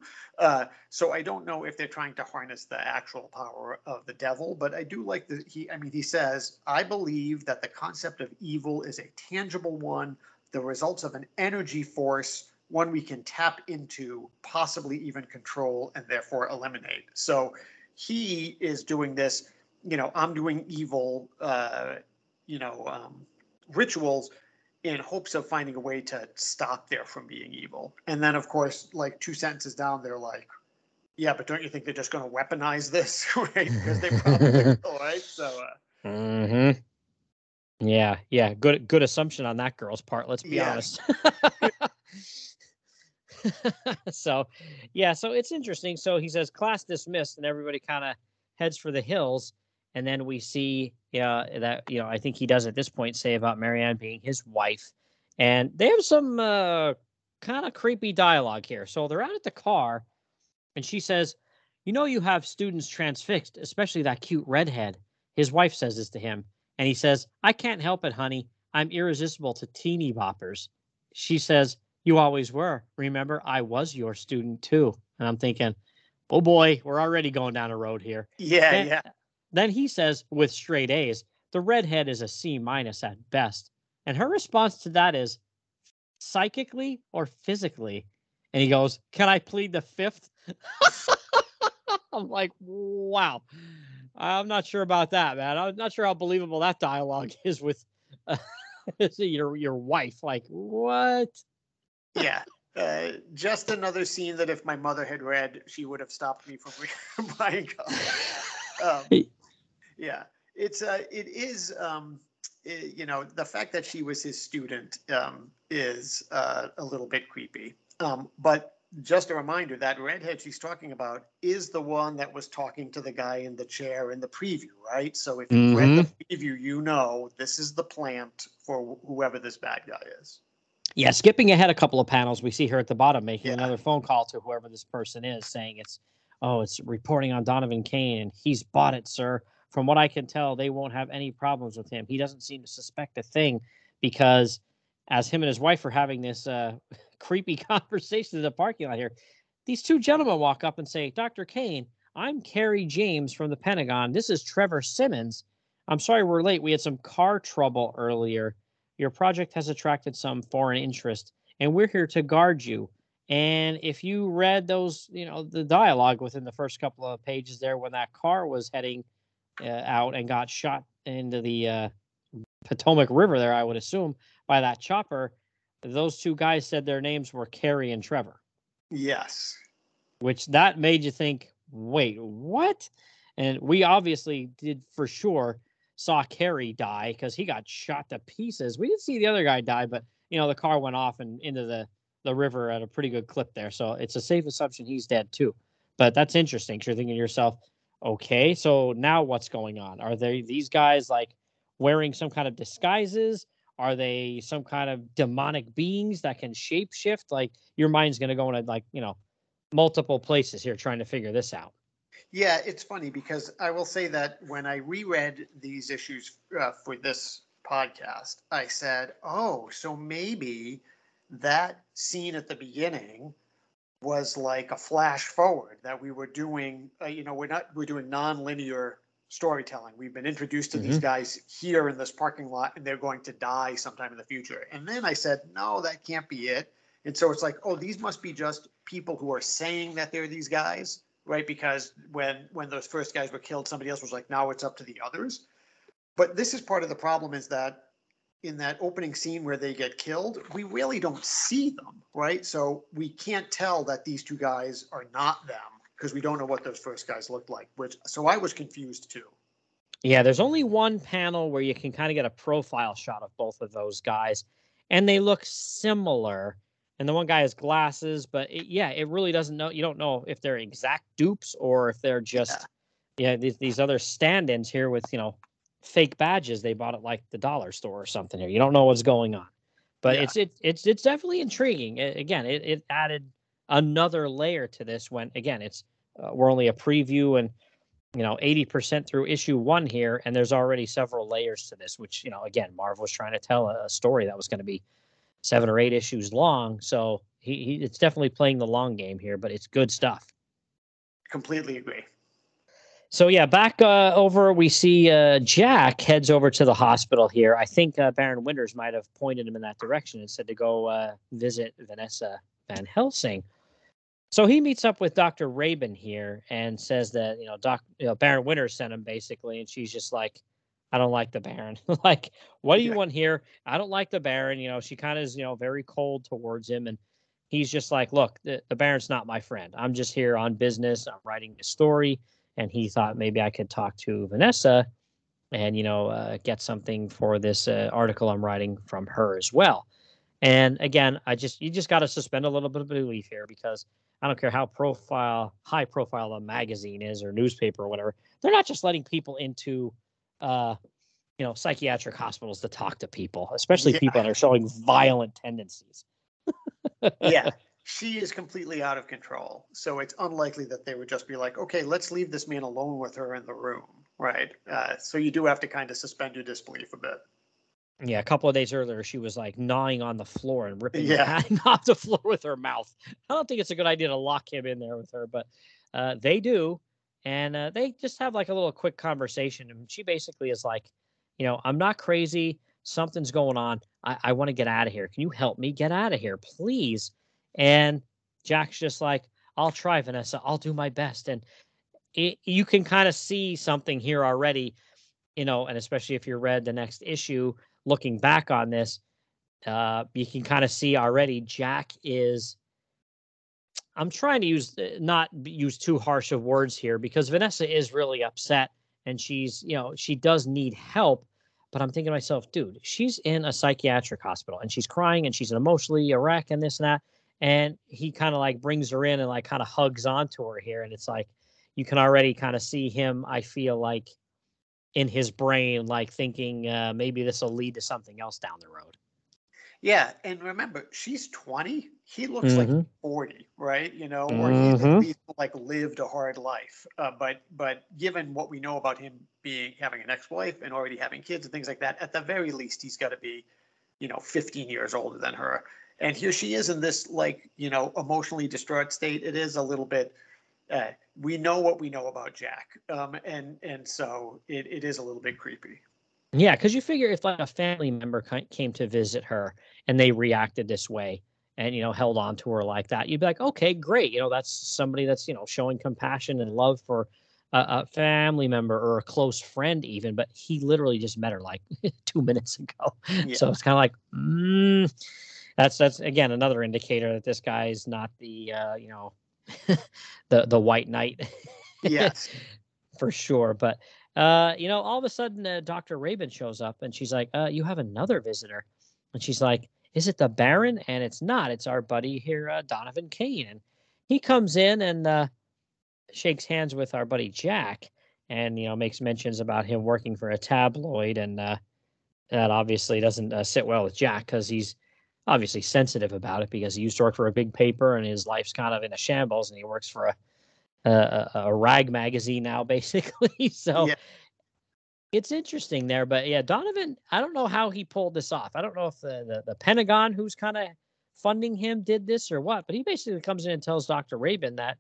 So I don't know if they're trying to harness the actual power of the devil, but I do like that he says, I believe that the concept of evil is a tangible one, the results of an energy force, one we can tap into, possibly even control, and therefore eliminate. So he is doing this, you know, I'm doing evil, rituals in hopes of finding a way to stop there from being evil. And then, of course, like 2 sentences down, they're like, yeah, but don't you think they're just going to weaponize this? Right? Because they probably will, right? So, Yeah. Good assumption on that girl's part. Let's be honest. So it's interesting. So he says, class dismissed, and everybody kind of heads for the hills. And then we see that, you know, I think he does at this point say about Marianne being his wife. And they have some kind of creepy dialogue here. So they're out at the car, and she says, you know, you have students transfixed, especially that cute redhead. His wife says this to him. And he says, I can't help it, honey. I'm irresistible to teeny boppers. She says, you always were. Remember, I was your student, too. And I'm thinking, oh, boy, we're already going down a road here. Yeah, Then he says, with straight A's, the redhead is a C- at best. And her response to that is, psychically or physically? And he goes, can I plead the fifth? I'm like, wow. I'm not sure about that, man. I'm not sure how believable that dialogue is with your wife. Like, what? Yeah. Just another scene that if my mother had read, she would have stopped me from buying comics. Yeah, it is, you know, the fact that she was his student is a little bit creepy. But just a reminder, that redhead she's talking about is the one that was talking to the guy in the chair in the preview, right? So if you read the preview, you know, this is the plant for whoever this bad guy is. Yeah, skipping ahead a couple of panels, we see her at the bottom making another phone call to whoever this person is, saying it's reporting on Donovan Kane, and he's bought it, sir. From what I can tell, they won't have any problems with him. He doesn't seem to suspect a thing, because as him and his wife are having this creepy conversation in the parking lot here, these two gentlemen walk up and say, Dr. Kane, I'm Carrie James from the Pentagon. This is Trevor Simmons. I'm sorry we're late. We had some car trouble earlier. Your project has attracted some foreign interest, and we're here to guard you. And if you read those, you know, the dialogue within the first couple of pages there, when that car was heading out and got shot into the Potomac River there, I would assume, by that chopper, those two guys said their names were Carrie and Trevor. Yes. Which that made you think, wait, what? And we obviously did for sure saw Carrie die because he got shot to pieces. We didn't see the other guy die, but, you know, the car went off and into the river at a pretty good clip there. So it's a safe assumption he's dead, too. But that's interesting. So you're thinking to yourself, okay, so now what's going on? Are they these guys, like, wearing some kind of disguises? Are they some kind of demonic beings that can shapeshift? Like, your mind's going to go into, like, you know, multiple places here trying to figure this out. Yeah, it's funny because I will say that when I reread these issues for this podcast, I said, oh, so maybe that scene at the beginning was like a flash forward that we were doing, you know, we're doing non-linear storytelling. We've been introduced to these guys here in this parking lot and they're going to die sometime in the future. And then I said, no, that can't be it. And so it's like, oh, these must be just people who are saying that they're these guys, right? Because when those first guys were killed, somebody else was like, now it's up to the others. But this is part of the problem, is that in that opening scene where they get killed, we really don't see them, right? So we can't tell that these two guys are not them because we don't know what those first guys looked like, which, so I was confused too. Yeah, there's only one panel where you can kind of get a profile shot of both of those guys, and they look similar. And the one guy has glasses, but it really doesn't know. You don't know if they're exact dupes or if they're just, these other stand-ins here with, you know, fake badges they bought at like the dollar store or something here. You don't know what's going on, but it's definitely intriguing. It added another layer to this when, again, it's we're only a preview and, you know, 80% through issue one here, and there's already several layers to this, which, you know, again, Marv was trying to tell a story that was going to be 7 or 8 issues long. So he it's definitely playing the long game here, but it's good stuff. Completely agree. So, yeah, back over, we see Jack heads over to the hospital here. I think Baron Winters might have pointed him in that direction and said to go visit Vanessa Van Helsing. So he meets up with Dr. Rabin here and says that, you know, Baron Winters sent him, basically, and she's just like, I don't like the Baron. Like, what do you want here? I don't like the Baron. You know, she kind of is, you know, very cold towards him, and he's just like, look, the Baron's not my friend. I'm just here on business. I'm writing a story. And he thought maybe I could talk to Vanessa and, you know, get something for this article I'm writing from her as well. And again, you just got to suspend a little bit of belief here, because I don't care how high profile a magazine is or newspaper or whatever. They're not just letting people into, you know, psychiatric hospitals to talk to people, especially people that are showing violent tendencies. She is completely out of control. So it's unlikely that they would just be like, okay, let's leave this man alone with her in the room. Right. So you do have to kind of suspend your disbelief a bit. Yeah. A couple of days earlier, she was like gnawing on the floor and ripping off the floor with her mouth. I don't think it's a good idea to lock him in there with her, but they do. And they just have like a little quick conversation. And she basically is like, you know, I'm not crazy. Something's going on. I want to get out of here. Can you help me get out of here, please? And Jack's just like, I'll try, Vanessa. I'll do my best. And you can kind of see something here already, you know, and especially if you read the next issue, looking back on this, you can kind of see already Jack is, I'm trying to not use too harsh of words here, because Vanessa is really upset and she's, you know, she does need help. But I'm thinking to myself, dude, she's in a psychiatric hospital and she's crying and she's emotionally a wreck and this and that. And he kind of like brings her in and like kind of hugs onto her here. And it's like, you can already kind of see him, I feel like, in his brain, like thinking maybe this will lead to something else down the road. Yeah. And remember, she's 20. He looks like 40, right? You know, or he's at least like lived a hard life. But given what we know about him having an ex-wife and already having kids and things like that, at the very least, he's got to be, you know, 15 years older than her. And here she is in this, like, you know, emotionally distraught state. It is a little bit, we know what we know about Jack. And so it is a little bit creepy. Yeah, because you figure if like a family member came to visit her and they reacted this way, and, you know, held on to her like that, you'd be like, okay, great. You know, that's somebody that's, you know, showing compassion and love for a family member or a close friend even, but he literally just met her like 2 minutes ago. Yeah. So it's kind of like, that's again, another indicator that this guy is not the, you know, the white knight. Yes, for sure. But, you know, all of a sudden, Dr. Rabin shows up and she's like, you have another visitor. And she's like, is it the Baron? And it's not. It's our buddy here, Donovan Kane. And he comes in and shakes hands with our buddy Jack and, you know, makes mentions about him working for a tabloid. And that obviously doesn't sit well with Jack because he's obviously sensitive about it because he used to work for a big paper and his life's kind of in a shambles and he works for a rag magazine now, basically. So yeah. It's interesting there. But yeah, Donovan, I don't know how he pulled this off. I don't know if the Pentagon, who's kind of funding him, did this or what, but he basically comes in and tells Dr. Rabin that,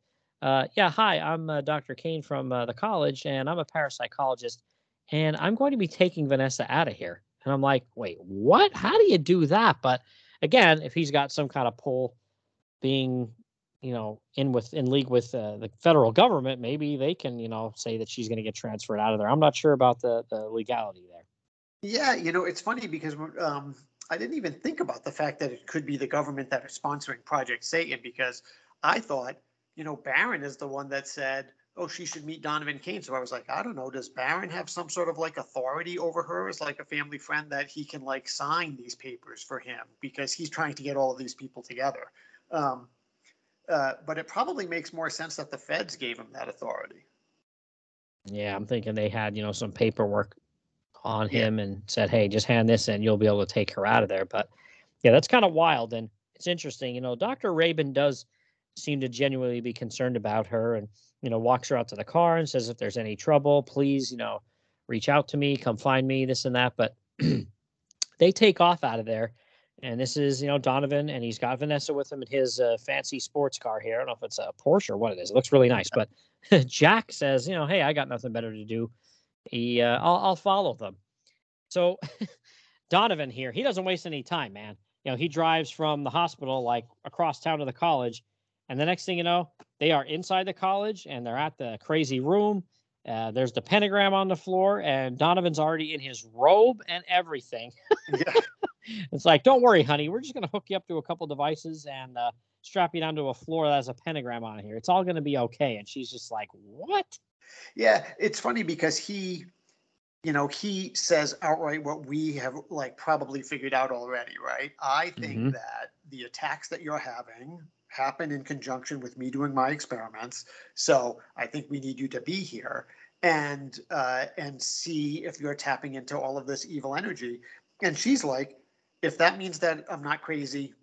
yeah, hi, I'm Dr. Kane from the college and I'm a parapsychologist and I'm going to be taking Vanessa out of here. And I'm like, wait, what? How do you do that? But again, if he's got some kind of pull being, you know, in league with the federal government, maybe they can, you know, say that she's going to get transferred out of there. I'm not sure about the legality there. Yeah, you know, it's funny because I didn't even think about the fact that it could be the government that is sponsoring Project Satan, because I thought, you know, Baron is the one that said, oh, she should meet Donovan Kane. So I was like, I don't know, does Baron have some sort of like authority over her as like a family friend that he can like sign these papers for him because he's trying to get all of these people together. But it probably makes more sense that the feds gave him that authority. Yeah, I'm thinking they had, you know, some paperwork on him and said, hey, just hand this in. You'll be able to take her out of there. But yeah, that's kind of wild. And it's interesting, you know, Dr. Rabin does seem to genuinely be concerned about her and, you know, walks her out to the car and says, if there's any trouble, please, you know, reach out to me, come find me, this and that. But they take off out of there. And this is, you know, Donovan, and he's got Vanessa with him in his fancy sports car here. I don't know if it's a Porsche or what it is. It looks really nice. But Jack says, you know, hey, I got nothing better to do. He, I'll follow them. So Donovan here, he doesn't waste any time, man. You know, he drives from the hospital, like, across town to the college. And the next thing you know, they are inside the college, and they're at the crazy room. There's the pentagram on the floor, and Donovan's already in his robe and everything. Yeah. It's like, don't worry, honey. We're just going to hook you up to a couple devices and strap you down to a floor that has a pentagram on here. It's all going to be okay. And she's just like, what? Yeah, it's funny because he, you know, he says outright what we have like probably figured out already, right? I think that the attacks that you're having happen in conjunction with me doing my experiments. So I think we need you to be here and see if you're tapping into all of this evil energy. And she's like, if that means that I'm not crazy,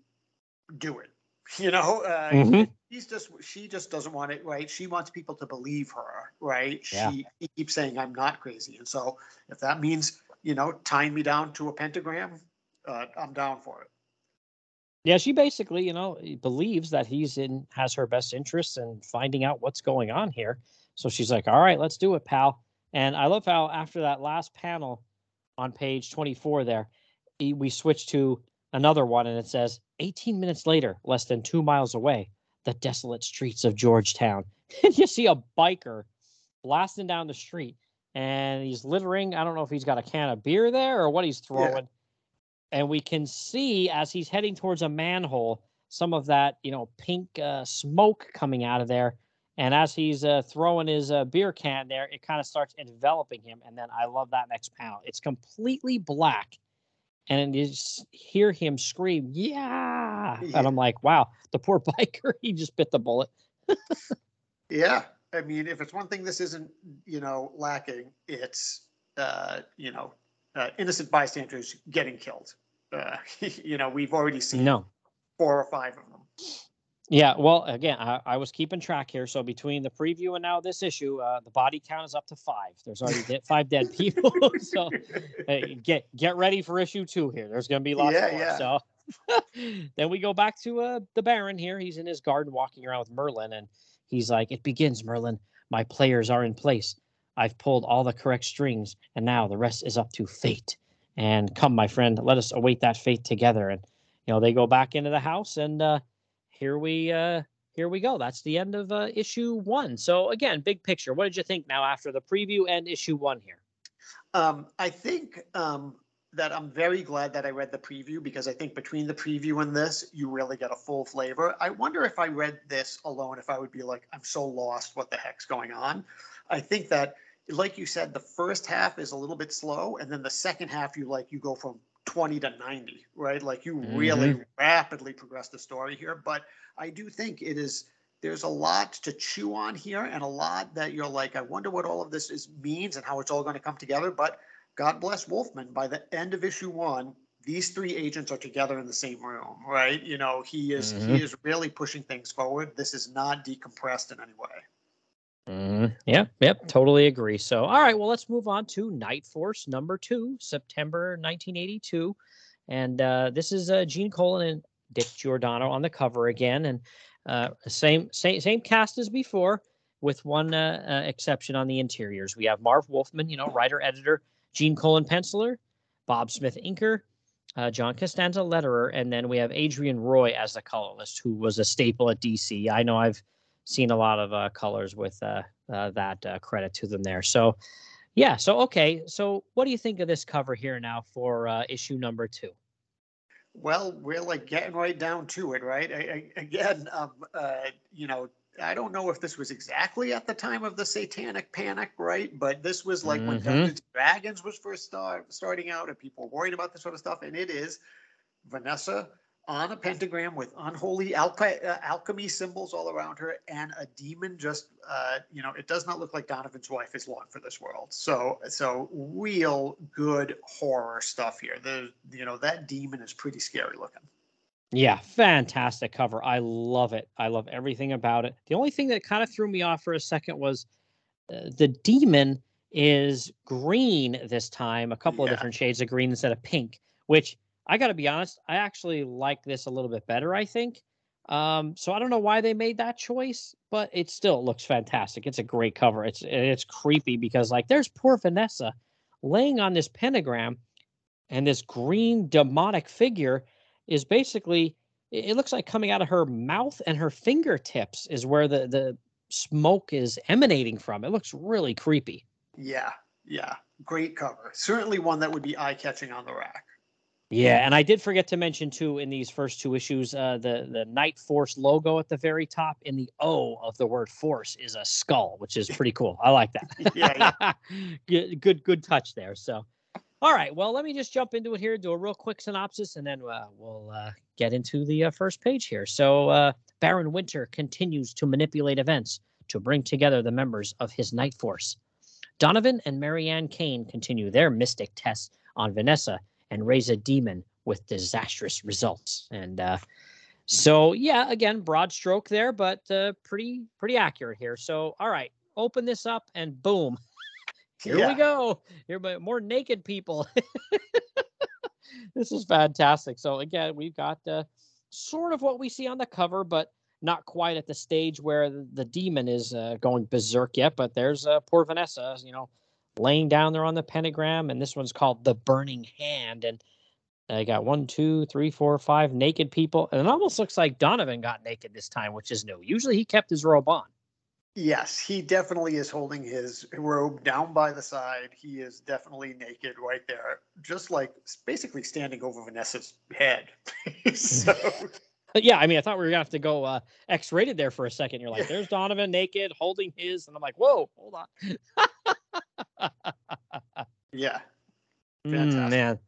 do it. You know, she just doesn't want it, right? She wants people to believe her, right? Yeah. She keeps saying, I'm not crazy. And so if that means, you know, tying me down to a pentagram, I'm down for it. Yeah, she basically, you know, believes that has her best interests in finding out what's going on here. So she's like, all right, let's do it, pal. And I love how after that last panel on page 24 there, we switch to another one, and it says, 18 minutes later, less than 2 miles away, the desolate streets of Georgetown. You see a biker blasting down the street, and he's littering. I don't know if he's got a can of beer there or what he's throwing. Yeah. And we can see, as he's heading towards a manhole, some of that, you know, pink smoke coming out of there. And as he's throwing his beer can there, it kind of starts enveloping him. And then I love that next panel. It's completely black. And you just hear him scream, yeah. And I'm like, wow, the poor biker, he just bit the bullet. Yeah. I mean, if it's one thing this isn't, you know, lacking, it's, you know, innocent bystanders getting killed. You know, we've already seen 4 or 5 of them. Yeah. Well, again, I was keeping track here. So between the preview and now this issue, the body count is up to 5. There's already 5 dead people. So get ready for issue 2 here. There's going to be lots more. Yeah. So then we go back to the Baron here. He's in his garden walking around with Merlin, and he's like, it begins, Merlin. My players are in place. I've pulled all the correct strings, and now the rest is up to fate. And come, my friend, let us await that fate together. And you know, they go back into the house, and here we go. That's the end of issue 1. So again, big picture, what did you think now after the preview and issue 1 here? I think that I'm very glad that I read the preview, because I think between the preview and this, you really get a full flavor. I wonder if I read this alone, if I would be like, I'm so lost, what the heck's going on? I think that, like you said, the first half is a little bit slow, and then the second half, you go from 20 to 90, right? Like, you really rapidly progress the story here. But I do think there's a lot to chew on here, and a lot that you're like, I wonder what all of this means and how it's all going to come together. But God bless Wolfman. By the end of issue 1, these three agents are together in the same room, right? You know, he is really pushing things forward. This is not decompressed in any way. Yep, totally agree. So, all right, well, let's move on to Night Force number 2, September 1982. And this is Gene Colan and Dick Giordano on the cover again. And same cast as before, with one exception on the interiors. We have Marv Wolfman, writer-editor, Gene Colan, penciler, Bob Smith, inker, John Costanza, letterer, and then we have Adrian Roy as the colorist, who was a staple at DC. I know I've seen a lot of colors with that credit to them there. So, yeah. So, okay. So what do you think of this cover here now for issue number 2? Well, we're like getting right down to it, right? I don't know if this was exactly at the time of the Satanic Panic, right? But this was like when Dungeons & Dragons was first starting out, and people were worried about this sort of stuff. And it is Vanessa on a pentagram with unholy alchemy symbols all around her, and a demon it does not look like Donovan's wife is long for this world. So real good horror stuff here. That demon is pretty scary looking. Yeah, fantastic cover. I love it. I love everything about it. The only thing that kind of threw me off for a second was the demon is green this time, a couple of different shades of green instead of pink, which, I got to be honest, I actually like this a little bit better, I think. So I don't know why they made that choice, but it still looks fantastic. It's a great cover. It's creepy because, like, there's poor Vanessa laying on this pentagram, and this green demonic figure is basically, it looks like coming out of her mouth, and her fingertips is where the smoke is emanating from. It looks really creepy. Yeah. Great cover. Certainly one that would be eye-catching on the rack. Yeah, and I did forget to mention, too, in these first two issues, the Night Force logo at the very top in the O of the word force is a skull, which is pretty cool. I like that. Good touch there. So, all right, well, let me just jump into it here, do a real quick synopsis, and then we'll get into the first page here. So, Baron Winter continues to manipulate events to bring together the members of his Night Force. Donovan and Marianne Kane continue their mystic tests on Vanessa and raise a demon with disastrous results. And again, broad stroke there, but pretty accurate here. So, all right, open this up and boom. Here we go. Here, but more naked people. This is fantastic. So, again, we've got sort of what we see on the cover, but not quite at the stage where the demon is going berserk yet. But there's poor Vanessa, laying down there on the pentagram, and this one's called The Burning Hand, and I got 1, 2, 3, 4, 5 naked people, and it almost looks like Donovan got naked this time, which is new. Usually he kept his robe on. Yes, he definitely is holding his robe down by the side. He is definitely naked right there, just like basically standing over Vanessa's head. So yeah, I mean, I thought we were gonna have to go X-rated there for a second. You're like, there's Donovan naked holding his, and I'm like, whoa, hold on. Yeah, fantastic. Man.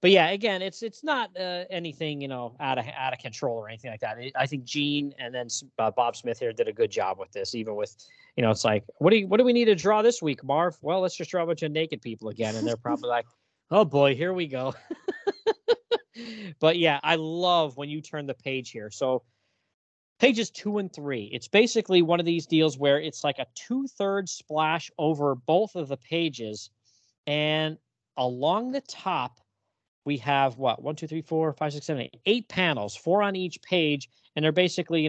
But yeah, again, it's not anything out of control or anything like that. I think Gene and then Bob Smith here did a good job with this. Even with it's like, what do we need to draw this week, Marv? Well, let's just draw a bunch of naked people again, and they're probably like, oh boy, here we go. But yeah, I love when you turn the page here. So pages 2 and 3, it's basically one of these deals where it's like a 2/3 splash over both of the pages. And along the top, we have 8 panels, 4 on each page. And they're basically,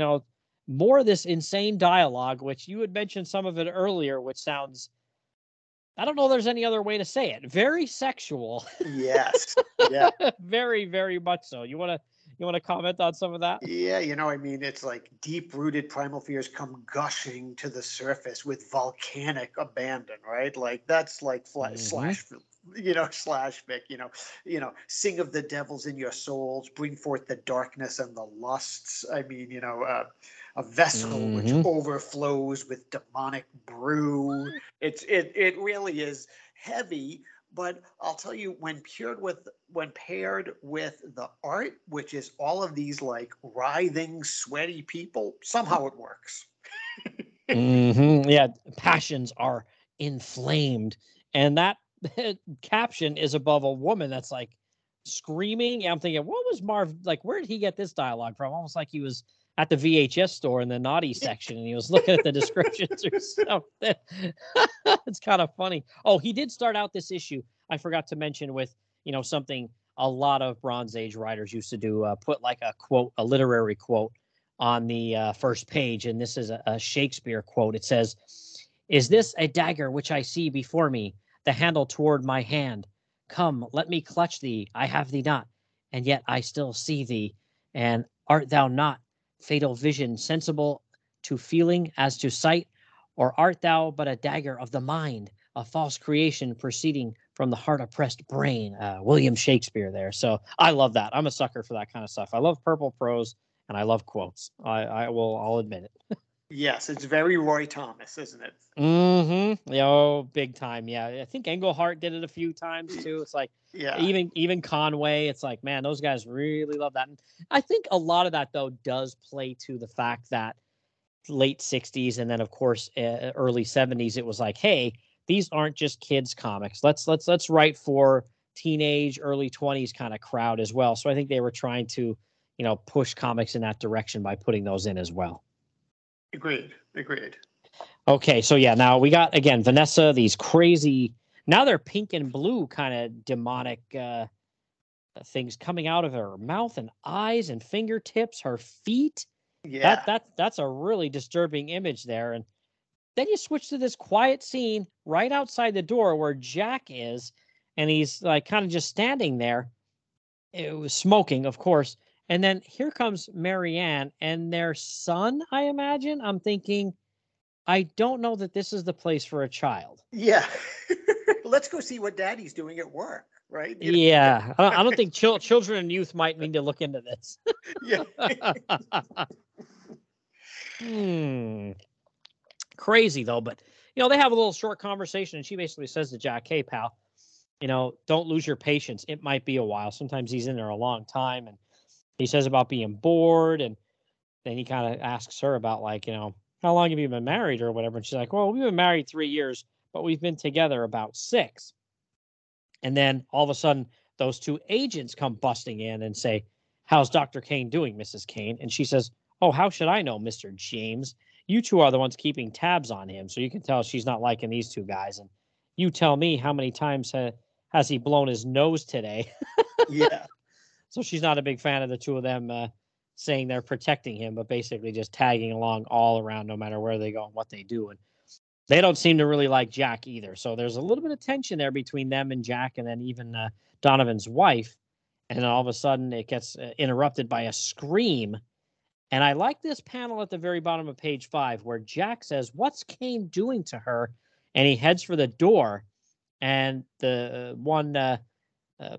more of this insane dialogue, which you had mentioned some of it earlier, which sounds, I don't know if there's any other way to say it, very sexual. Yes. Yeah. Very, very much so. You want to You want to comment on some of that? Yeah, you know, I mean, it's like deep-rooted primal fears come gushing to the surface with volcanic abandon, right? Like that's like slash, you know, slash Vic, you know, sing of the devils in your souls, bring forth the darkness and the lusts. I mean, you know, a vessel which overflows with demonic brew. It really is heavy. But I'll tell you, when paired with the art, which is all of these like writhing, sweaty people, somehow it works. Yeah, passions are inflamed, and that caption is above a woman that's like screaming. I'm thinking, what was Marv like? Where did he get this dialogue from? Almost like he was at the VHS store in the naughty section, and he was looking at the descriptions or something. It's kind of funny. Oh, he did start out this issue, I forgot to mention, with, you know, something a lot of Bronze Age writers used to do, put like a quote, a literary quote on the first page. And this is a Shakespeare quote. It says, "Is this a dagger which I see before me, the handle toward my hand? Come, let me clutch thee. I have thee not, and yet I still see thee. And art thou not, fatal vision, sensible to feeling as to sight, or art thou but a dagger of the mind, a false creation proceeding from the heart-oppressed brain?" William Shakespeare there. So I love that. I'm a sucker for that kind of stuff. I love purple prose, and I love quotes. I'll admit it. Yes, it's very Roy Thomas, isn't it? Oh, big time. Yeah, I think Englehart did it a few times too. It's like, yeah, even Conway. It's like, man, those guys really love that. And I think a lot of that though does play to the fact that late '60s and then of course early '70s, it was like, hey, these aren't just kids' comics. Let's write for teenage, early 20s kind of crowd as well. So I think they were trying to, you know, push comics in that direction by putting those in as well. Agreed. Okay, so yeah, now we got, again, Vanessa, these crazy, now they're pink and blue kind of demonic things coming out of her mouth and eyes and fingertips, her feet. Yeah. That's a really disturbing image there. And then you switch to this quiet scene right outside the door where Jack is, and he's like kind of just standing there. It was smoking, of course. And then here comes Marianne and their son, I imagine. I'm thinking, I don't know that this is the place for a child. Yeah. Let's go see what daddy's doing at work, right? You know? Yeah. I don't think children and youth might need to look into this. Yeah. Crazy, though. But, you know, they have a little short conversation, and she basically says to Jack, "Hey, pal, you know, don't lose your patience. It might be a while." Sometimes he's in there a long time, and he says about being bored, and then he kind of asks her about, like, you know, how long have you been married or whatever? And she's like, "Well, we've been married 3 years, but we've been together about 6. And then all of a sudden, those two agents come busting in and say, "How's Dr. Kane doing, Mrs. Kane?" And she says, "Oh, how should I know, Mr. James? You two are the ones keeping tabs on him." So you can tell she's not liking these two guys. "And you tell me, how many times has he blown his nose today?" Yeah. So she's not a big fan of the two of them saying they're protecting him, but basically just tagging along all around, no matter where they go and what they do. And they don't seem to really like Jack either. So there's a little bit of tension there between them and Jack, and then even Donovan's wife. And all of a sudden it gets interrupted by a scream. And I like this panel at the very bottom of page 5 where Jack says, "What's Kane doing to her?" And he heads for the door. And the one...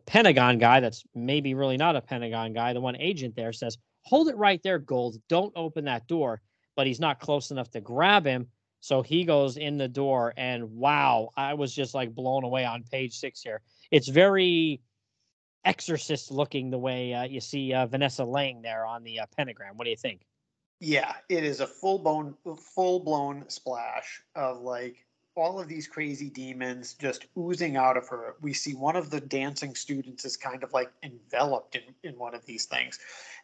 Pentagon guy, that's maybe really not a Pentagon guy, the one agent there, says, "Hold it right there, Gold. Don't open that door." But he's not close enough to grab him, so he goes in the door. And wow, I was just like blown away on page 6 here. It's very Exorcist looking, the way you see Vanessa laying there on the pentagram. What do you think? Yeah, it is a full blown splash of like all of these crazy demons just oozing out of her. We see one of the dancing students is kind of like enveloped in one of these things.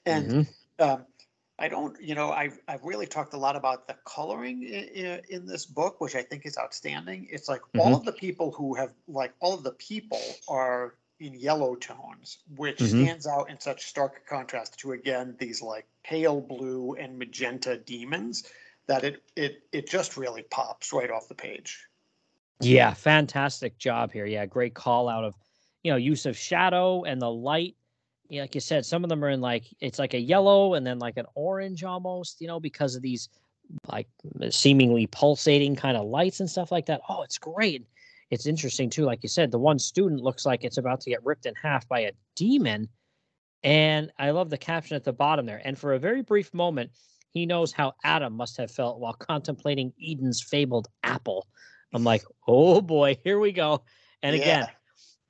And I've really talked a lot about the coloring in this book, which I think is outstanding. It's like all of the people are in yellow tones, which stands out in such stark contrast to, again, these like pale blue and magenta demons, that it just really pops right off the page. Yeah, fantastic job here. Yeah, great call out of, you know, use of shadow and the light, like you said, some of them are in like, it's like a yellow and then like an orange almost, you know, because of these like seemingly pulsating kind of lights and stuff like that. Oh, it's great. It's interesting too. Like you said, the one student looks like it's about to get ripped in half by a demon. And I love the caption at the bottom there. And for a very brief moment, he knows how Adam must have felt while contemplating Eden's fabled apple. I'm like, oh boy, here we go. And again,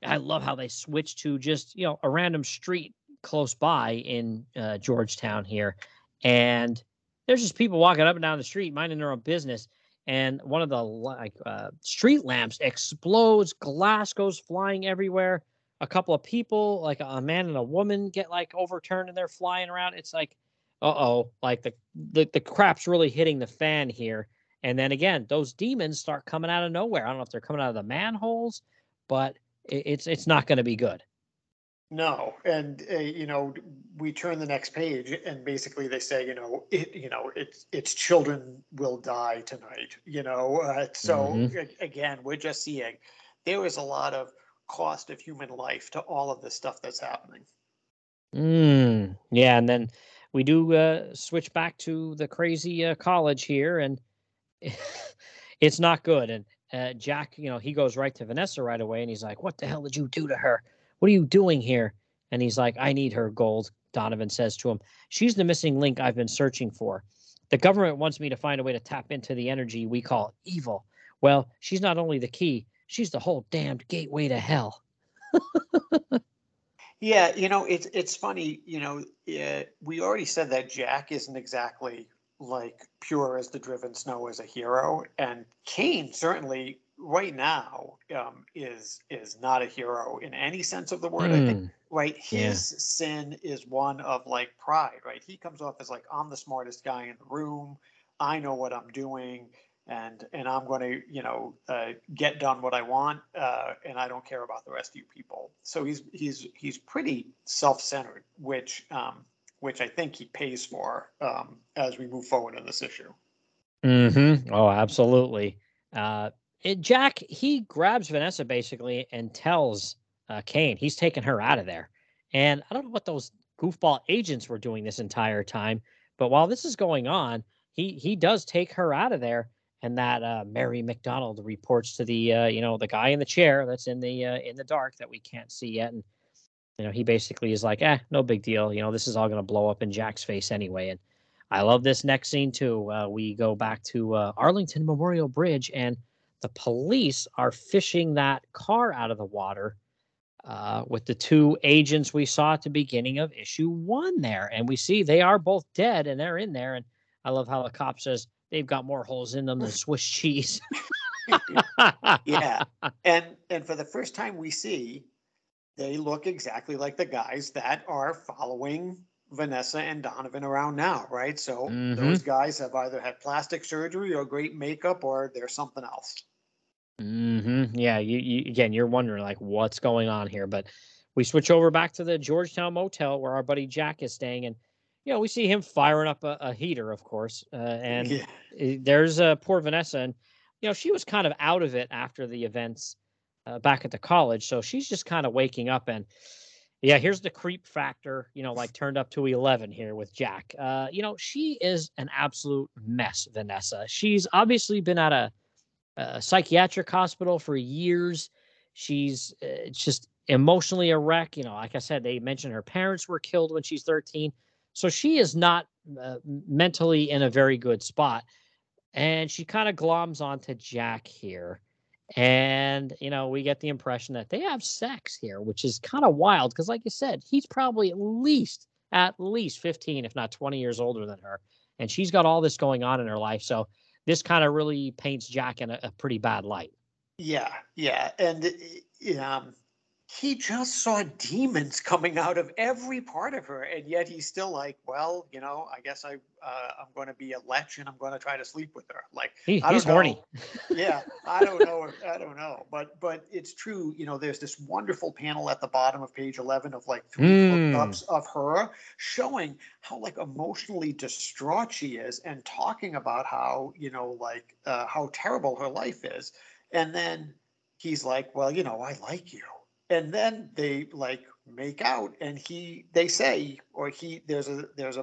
I love how they switch to just, you know, a random street close by in Georgetown here. And there's just people walking up and down the street, minding their own business. And one of the like street lamps explodes, glass goes flying everywhere. A couple of people, like a man and a woman, get like overturned and they're flying around. It's like, uh-oh, like the crap's really hitting the fan here. And then again, those demons start coming out of nowhere. I don't know if they're coming out of the manholes, but it's not going to be good. No. And, you know, we turn the next page and basically they say, its children will die tonight, you know. Again, we're just seeing there is a lot of cost of human life to all of the stuff that's happening. Yeah. And then we do switch back to the crazy college here, and it's not good. And Jack, you know, he goes right to Vanessa right away and he's like, what the hell did you do to her? What are you doing here? And he's like, I need her, Gold, Donovan says to him. She's the missing link I've been searching for. The government wants me to find a way to tap into the energy we call evil. Well, she's not only the key, she's the whole damned gateway to hell. Yeah, you know, it's funny, you know, we already said that Jack isn't exactly like pure as the driven snow as a hero, and Kane certainly right now is not a hero in any sense of the word. I think, right, his sin is one of like pride, right? He comes off as like, I'm the smartest guy in the room, I know what I'm doing, and I'm going to, you know, get done what I want, and I don't care about the rest of you people. So he's pretty self-centered, which I think he pays for as we move forward in this issue. Oh, absolutely. Jack, he grabs Vanessa basically and tells Kane he's taking her out of there. And I don't know what those goofball agents were doing this entire time, but while this is going on, he does take her out of there. And that Mary McDonald reports to the, you know, the guy in the chair that's in the dark that we can't see yet. And, you know, he basically is like, no big deal. You know, this is all going to blow up in Jack's face anyway. And I love this next scene, too. We go back to Arlington Memorial Bridge, and the police are fishing that car out of the water with the two agents we saw at the beginning of issue one there. And we see they are both dead and they're in there. And I love how the cop says, they've got more holes in them than Swiss cheese. Yeah. And for the first time we see, they look exactly like the guys that are following Vanessa and Donovan around now, right? So those guys have either had plastic surgery or great makeup, or there's something else. Yeah. You again, you're wondering like what's going on here, but we switch over back to the Georgetown Motel where our buddy Jack is staying, and you know, we see him firing up a heater, of course, and there's poor Vanessa. And, you know, she was kind of out of it after the events back at the college. So she's just kind of waking up. And, yeah, here's the creep factor, you know, like turned up to 11 here with Jack. You know, she is an absolute mess, Vanessa. She's obviously been at a psychiatric hospital for years. She's just emotionally a wreck. You know, like I said, they mentioned her parents were killed when she's 13. So she is not mentally in a very good spot, and she kind of gloms onto Jack here. And, you know, we get the impression that they have sex here, which is kind of wild because, like you said, he's probably at least 15, if not 20 years older than her. And she's got all this going on in her life. So this kind of really paints Jack in a pretty bad light. Yeah. Yeah. And, he just saw demons coming out of every part of her, and yet he's still like, well, you know, I guess I'm going to be a lech and I'm going to try to sleep with her. Like, he's horny. Yeah, I don't know. But it's true. You know, there's this wonderful panel at the bottom of page 11 of like three hookups of her showing how like emotionally distraught she is and talking about how, you know, like how terrible her life is. And then he's like, well, you know, I like you. And then they like make out, and there's a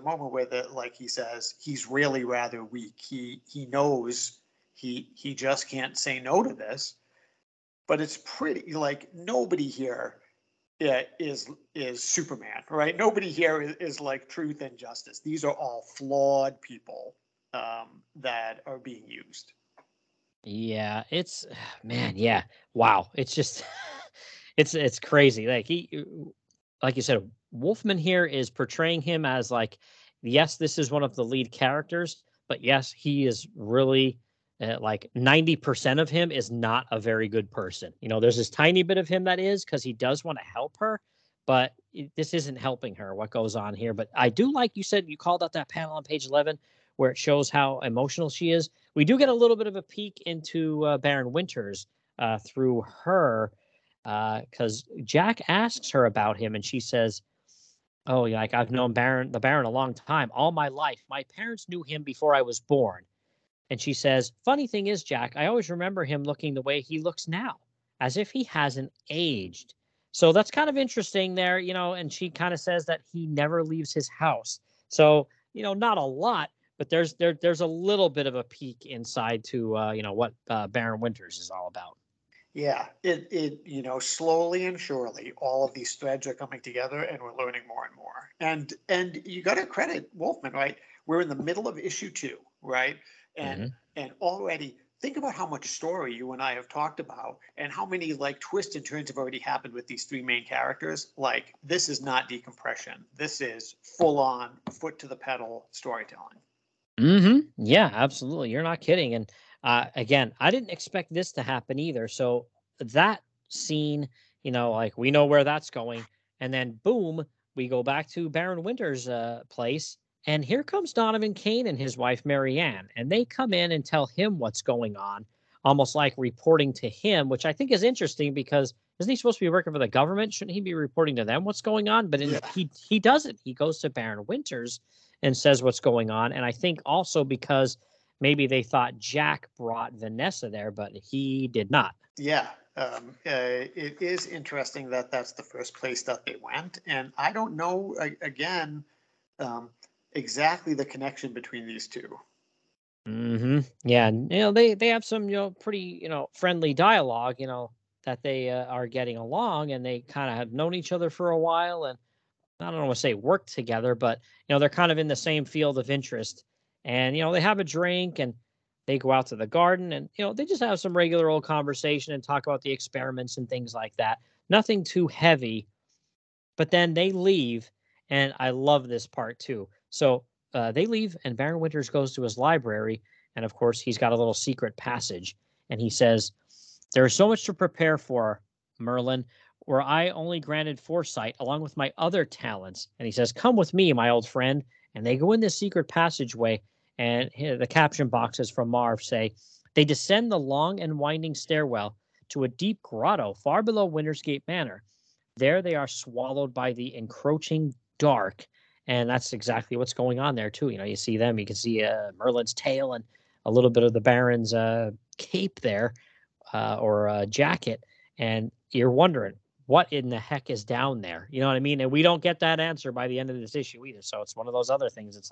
moment where he says he's really rather weak. He knows he just can't say no to this, but it's pretty nobody here is Superman, right? Nobody here is like truth and justice. These are all flawed people that are being used. Yeah, it's man. Yeah. Wow. It's just, it's crazy. Like you said, Wolfman here is portraying him as yes, this is one of the lead characters, but yes, he is really 90% of him is not a very good person. You know, there's this tiny bit of him that is, because he does want to help her, but this isn't helping her, what goes on here. But I do, like you said, you called out that panel on page 11 where it shows how emotional she is. We do get a little bit of a peek into Baron Winters through her, because Jack asks her about him, and she says, "Oh, I've known the Baron a long time, all my life. My parents knew him before I was born." And she says, "Funny thing is, Jack, I always remember him looking the way he looks now, as if he hasn't aged." So that's kind of interesting there, you know, and she kind of says that he never leaves his house. So, you know, not a lot, but there's a little bit of a peek inside to, what Baron Winters is all about. Yeah, it slowly and surely, all of these threads are coming together, and we're learning more and more. And you got to credit Wolfman, right? We're in the middle of issue 2, right? And and already think about how much story you and I have talked about, and how many twists and turns have already happened with these three main characters. This is not decompression. This is full on foot to the pedal storytelling. Mm-hmm. Yeah, absolutely. You're not kidding. And again, I didn't expect this to happen either. So that scene, we know where that's going, and then boom, we go back to Baron Winters' place. And here comes Donovan Kane and his wife, Marianne, and they come in and tell him what's going on, almost like reporting to him, which I think is interesting because isn't he supposed to be working for the government? Shouldn't he be reporting to them what's going on? But he doesn't. He goes to Baron Winters and says what's going on. And I think also because maybe they thought Jack brought Vanessa there, but he did not. Yeah. It is interesting that that's the first place that they went. And I don't know, again, exactly the connection between these two. Mm-hmm. Yeah. They have some, pretty, friendly dialogue, that they are getting along, and they kind of have known each other for a while. And I don't want to say work together, but, they're kind of in the same field of interest, and, they have a drink, and they go out to the garden, and, they just have some regular old conversation and talk about the experiments and things like that. Nothing too heavy, but then they leave. And I love this part too. So they leave, and Baron Winters goes to his library, and of course he's got a little secret passage, and he says, "There is so much to prepare for, Merlin, were I only granted foresight along with my other talents." And he says, "Come with me, my old friend." And they go in this secret passageway, and the caption boxes from Marv say, "They descend the long and winding stairwell to a deep grotto far below Wintersgate Manor. There they are swallowed by the encroaching dark." And that's exactly what's going on there, too. You see them. You can see Merlin's tail and a little bit of the Baron's cape there, or jacket. And you're wondering, what in the heck is down there? You know what I mean? And we don't get that answer by the end of this issue either. So it's one of those other things. It's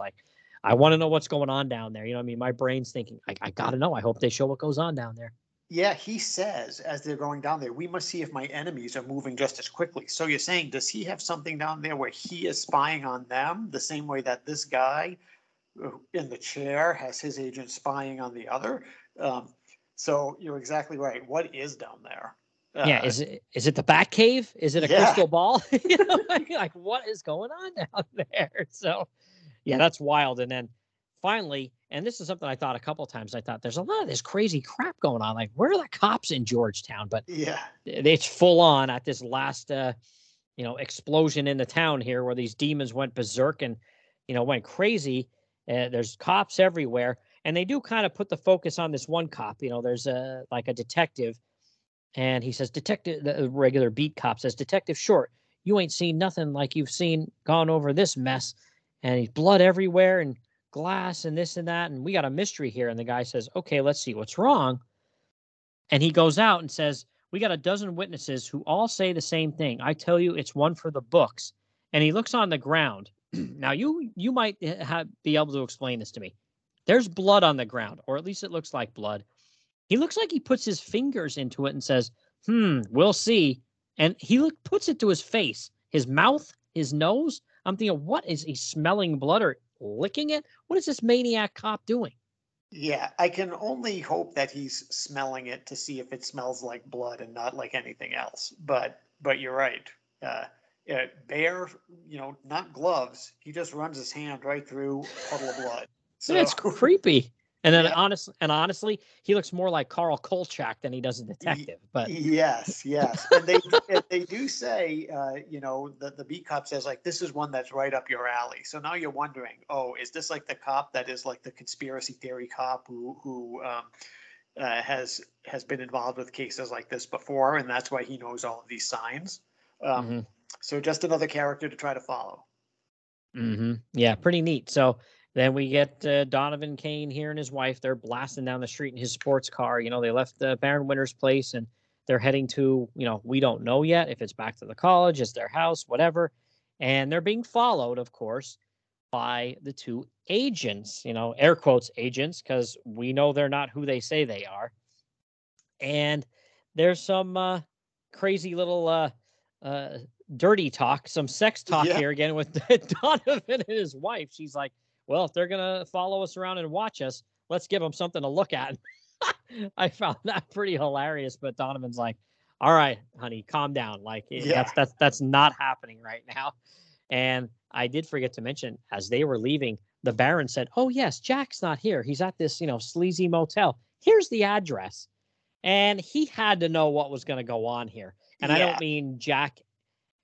I want to know what's going on down there. You know what I mean? My brain's thinking, I got to know. I hope they show what goes on down there. Yeah, he says, as they're going down there, "We must see if my enemies are moving just as quickly." So you're saying, does he have something down there where he is spying on them the same way that this guy in the chair has his agent spying on the other? So you're exactly right. What is down there? Yeah, is it the Batcave? Is it a crystal ball? What is going on down there? So, yeah, that's wild. And then finally, and this is something I thought a couple of times, I thought there's a lot of this crazy crap going on. Where are the cops in Georgetown? But yeah, it's full on at this last, explosion in the town here where these demons went berserk and, went crazy. There's cops everywhere. And they do kind of put the focus on this one cop. There's a detective, and he says, "Detective," the regular beat cop says, "Detective Short, you ain't seen nothing like you've seen gone over this mess." And he's blood everywhere and glass and this and that, and we got a mystery here. And the guy says, "Okay, let's see what's wrong." And he goes out and says, We got a dozen witnesses who all say the same thing. I tell you, it's one for the books. And he looks on the ground. Now, you might be able to explain this to me. There's blood on the ground, or at least it looks like blood. He looks like he puts his fingers into it and says, we'll see. And he puts it to his face, his mouth, his nose. I'm thinking, what is he smelling blood or licking it? What is this maniac cop doing? Yeah, I can only hope that he's smelling it to see if it smells like blood and not like anything else. But you're right. Bare, not gloves. He just runs his hand right through a puddle of blood. So it's creepy. And then honestly, he looks more like Carl Kolchak than he does a detective. But yes. And they do say, the B cop says, like, this is one that's right up your alley. So now you're wondering, oh, is this like the cop that is like the conspiracy theory cop who has been involved with cases like this before, and that's why he knows all of these signs. So just another character to try to follow. Yeah, pretty neat. So. Then we get Donovan Kane here and his wife. They're blasting down the street in his sports car. They left the Baron Winters' place and they're heading to, we don't know yet if it's back to the college, it's their house, whatever. And they're being followed, of course, by the two agents, air quotes agents, because we know they're not who they say they are. And there's some crazy little dirty talk, some sex talk here again with Donovan and his wife. She's like, well, if they're going to follow us around and watch us, let's give them something to look at. I found that pretty hilarious. But Donovan's like, all right, honey, calm down. Like, that's not happening right now. And I did forget to mention, as they were leaving, the Baron said, oh, yes, Jack's not here. He's at this, sleazy motel. Here's the address. And he had to know what was going to go on here. And I don't mean Jack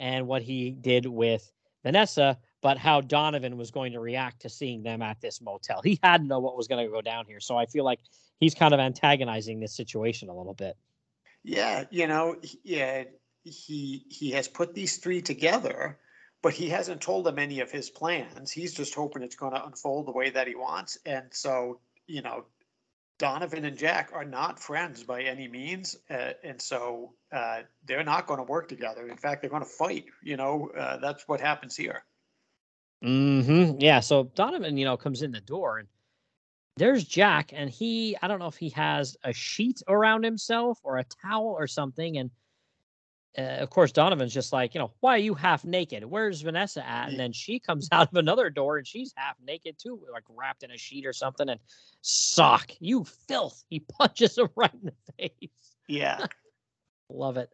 and what he did with Vanessa, but how Donovan was going to react to seeing them at this motel. He had to know what was going to go down here. So I feel like he's kind of antagonizing this situation a little bit. Yeah, he has put these three together, but he hasn't told them any of his plans. He's just hoping it's going to unfold the way that he wants. And so, Donovan and Jack are not friends by any means. And so they're not going to work together. In fact, they're going to fight. That's what happens here. Yeah. So Donovan, comes in the door and there's Jack, and I don't know if he has a sheet around himself or a towel or something. And of course, Donovan's just like, why are you half naked? Where's Vanessa at? And then she comes out of another door and she's half naked too, like wrapped in a sheet or something, and sock, you filth. He punches him right in the face. Yeah. Love it.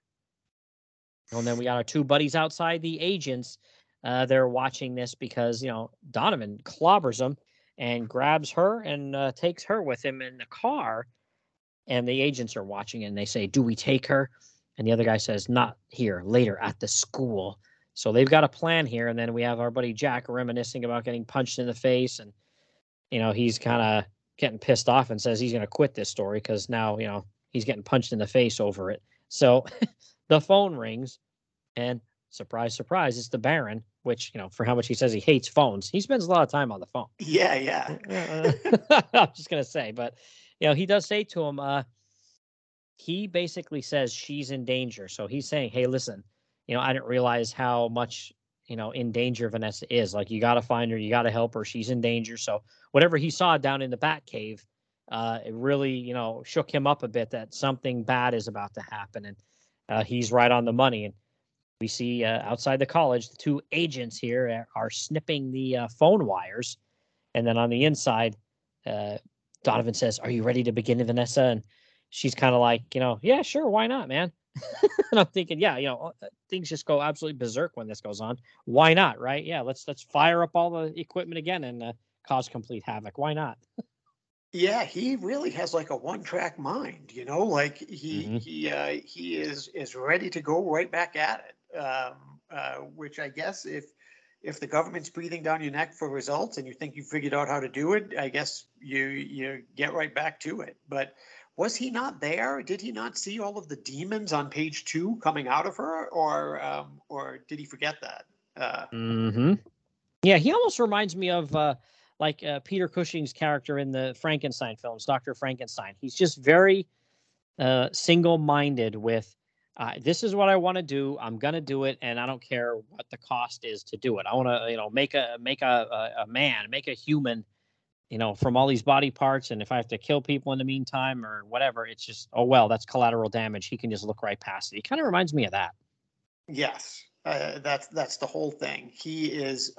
And then we got our two buddies outside the agents. They're watching this because, Donovan clobbers him and grabs her and takes her with him in the car. And the agents are watching and they say, do we take her? And the other guy says, not here, later at the school. So they've got a plan here. And then we have our buddy Jack reminiscing about getting punched in the face. And, he's kind of getting pissed off and says he's going to quit this story because now, he's getting punched in the face over it. So the phone rings and surprise, surprise, it's the Baron, which, for how much he says he hates phones, he spends a lot of time on the phone. Yeah. I'm just going to say, but, he does say to him, he basically says she's in danger. So he's saying, hey, listen, I didn't realize how much, in danger Vanessa is. Like, you got to find her. You got to help her. She's in danger. So whatever he saw down in the Bat Cave, it really, shook him up a bit that something bad is about to happen. And he's right on the money. And we see outside the college, the two agents here are snipping the phone wires. And then on the inside, Donovan says, are you ready to begin, Vanessa? And she's kind of like, yeah, sure. Why not, man? And I'm thinking, yeah, things just go absolutely berserk when this goes on. Why not? Right. Yeah. Let's fire up all the equipment again and cause complete havoc. Why not? Yeah, he really has like a one-track mind, like he is ready to go right back at it, which I guess if the government's breathing down your neck for results and you think you figured out how to do it, I guess you get right back to it. But was he not there? Did he not see all of the demons on page 2 coming out of her, or did he forget that? Yeah, he almost reminds me of like Peter Cushing's character in the Frankenstein films, Dr. Frankenstein. He's just very single-minded with This is what I want to do. I'm going to do it. And I don't care what the cost is to do it. I want to, make a man, make a human, from all these body parts. And if I have to kill people in the meantime or whatever, it's just, oh, well, that's collateral damage. He can just look right past it. He kind of reminds me of that. Yes. That's the whole thing. He is,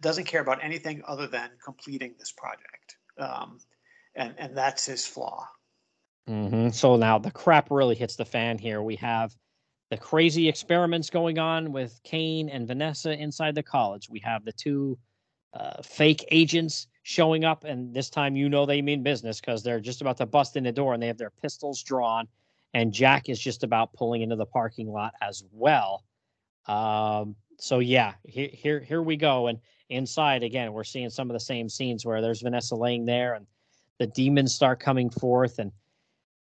doesn't care about anything other than completing this project. And that's his flaw. Mm-hmm. So now the crap really hits the fan here. We have the crazy experiments going on with Kane and Vanessa inside the college. We have the two fake agents showing up, and this time they mean business because they're just about to bust in the door, and they have their pistols drawn, and Jack is just about pulling into the parking lot as well. So yeah, here we go, and inside again we're seeing some of the same scenes where there's Vanessa laying there, and the demons start coming forth, and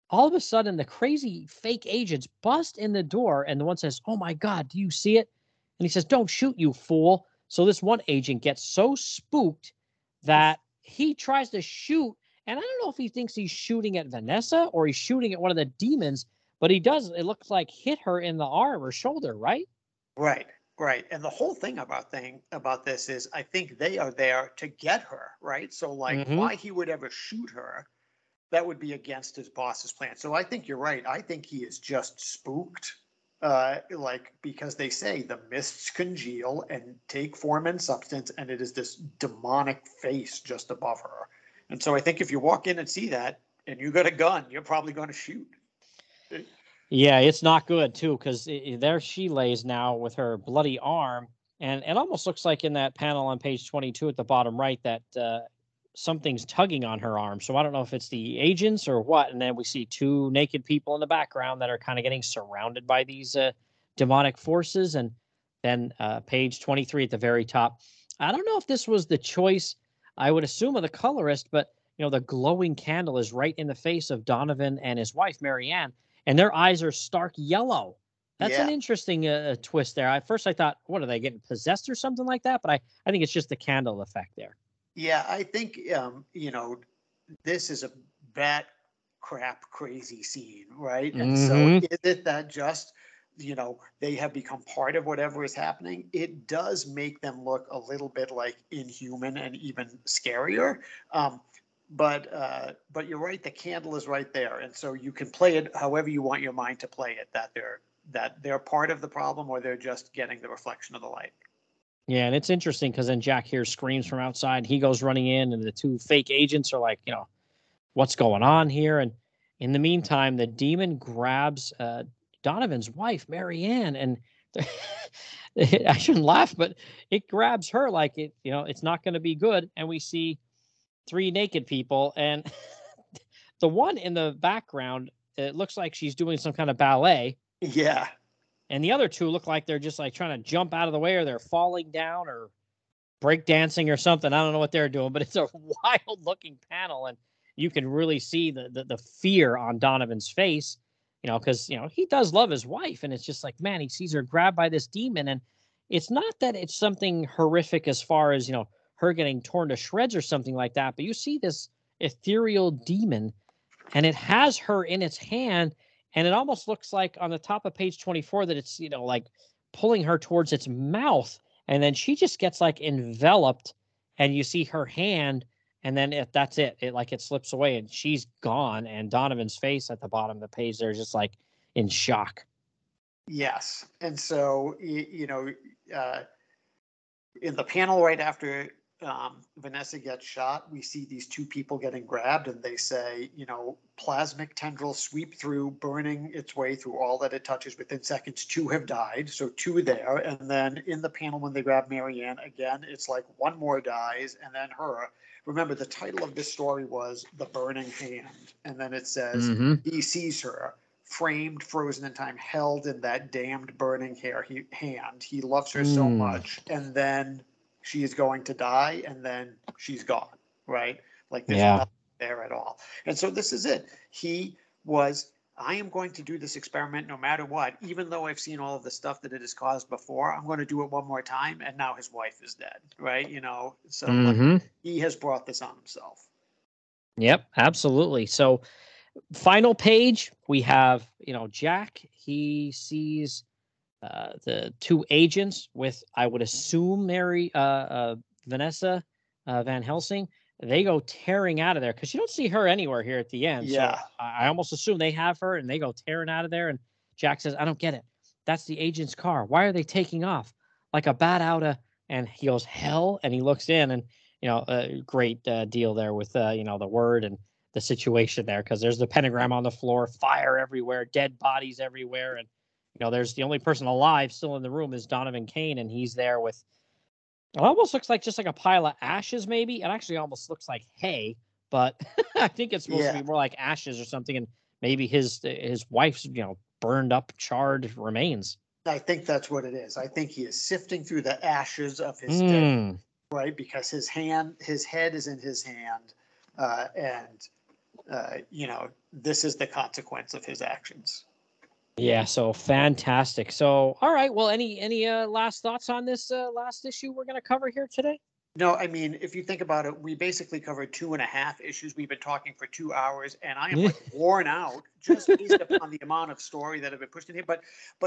all of a sudden, the crazy fake agents bust in the door, and the one says, "Oh my God, do you see it?" And he says, "Don't shoot, you fool." So this one agent gets so spooked that he tries to shoot, and I don't know if he thinks he's shooting at Vanessa or he's shooting at one of the demons, but he does, it looks like, hit her in the arm or shoulder, right? Right, right. And the whole thing about this is, I think they are there to get her, right? So, why he would ever shoot her, that would be against his boss's plan. So I think you're right. I think he is just spooked, because they say the mists congeal and take form and substance, and it is this demonic face just above her. And so I think if you walk in and see that, and you got a gun, you're probably going to shoot. Yeah, it's not good, too, because there she lays now with her bloody arm, and it almost looks like in that panel on page 22 at the bottom right that something's tugging on her arm. So I don't know if it's the agents or what. And then we see two naked people in the background that are kind of getting surrounded by these demonic forces. And then page 23 at the very top. I don't know if this was the choice, I would assume, of the colorist, but the glowing candle is right in the face of Donovan and his wife, Marianne, and their eyes are stark yellow. That's an interesting twist there. At first I thought, what, are they getting possessed or something like that? But I think it's just the candle effect there. Yeah, I think, this is a bat crap crazy scene, right? And so is it that just, they have become part of whatever is happening? It does make them look a little bit like inhuman and even scarier. But you're right, the candle is right there. And so you can play it however you want your mind to play it, that they're part of the problem or they're just getting the reflection of the light. Yeah, and it's interesting because then Jack hears screams from outside. He goes running in, and the two fake agents are like, what's going on here? And in the meantime, the demon grabs Donovan's wife, Marianne, and I shouldn't laugh, but it grabs her like it, it's not going to be good. And we see three naked people, and the one in the background, it looks like she's doing some kind of ballet. Yeah. And the other two look like they're just like trying to jump out of the way, or they're falling down or breakdancing or something. I don't know what they're doing, but it's a wild looking panel. And you can really see the fear on Donovan's face, because, he does love his wife. And it's just like, man, he sees her grabbed by this demon. And it's not that it's something horrific as far as, her getting torn to shreds or something like that. But you see this ethereal demon, and it has her in its hand. And it almost looks like on the top of page 24 that it's, pulling her towards its mouth. And then she just gets enveloped, and you see her hand. And then that's it. It slips away and she's gone. And Donovan's face at the bottom of the page there is just in shock. Yes. And so, in the panel right after Vanessa gets shot, we see these two people getting grabbed, and they say, plasmic tendrils sweep through, burning its way through all that it touches. Within seconds, two have died. So two there. And then in the panel, when they grab Marianne again, it's one more dies, and then her. Remember, the title of this story was The Burning Hand. And then it says, he sees her, framed, frozen in time, held in that damned burning hand. He loves her so much. And then she is going to die, and then she's gone, right? There's nothing there at all. And so this is it. He was, I am going to do this experiment no matter what, even though I've seen all of the stuff that it has caused before, I'm going to do it one more time, and now his wife is dead, right? So he has brought this on himself. Yep, absolutely. So Final page, we have, you know, Jack. He sees the two agents with, I would assume, Vanessa Van Helsing. They go tearing out of there because you don't see her anywhere here at the end. Yeah. So I almost assume they have her, and they go tearing out of there. And Jack says, I don't get it. That's the agent's car. Why are they taking off like a bat out of? And he goes, hell. And he looks in, and, you know, a great deal there with, you know, the word and the situation there, because there's the pentagram on the floor, fire everywhere, dead bodies everywhere. And, you know, there's the only person alive still in the room is Donovan Kane. And he's there with, it almost looks like just like a pile of ashes, maybe. It actually almost looks like hay, but I think it's supposed to be more like ashes or something. And maybe his wife's, you know, burned up, charred remains. I think that's what it is. I think he is sifting through the ashes of his death, right? Because his head is in his hand. You know, this is the consequence of his actions. Yeah, so fantastic. So, all right. Well, any last thoughts on this last issue we're going to cover here today? No, I mean, if you think about it, we basically covered 2.5 issues. We've been talking for 2 hours, and I am like worn out just based upon the amount of story that have been pushed in here. But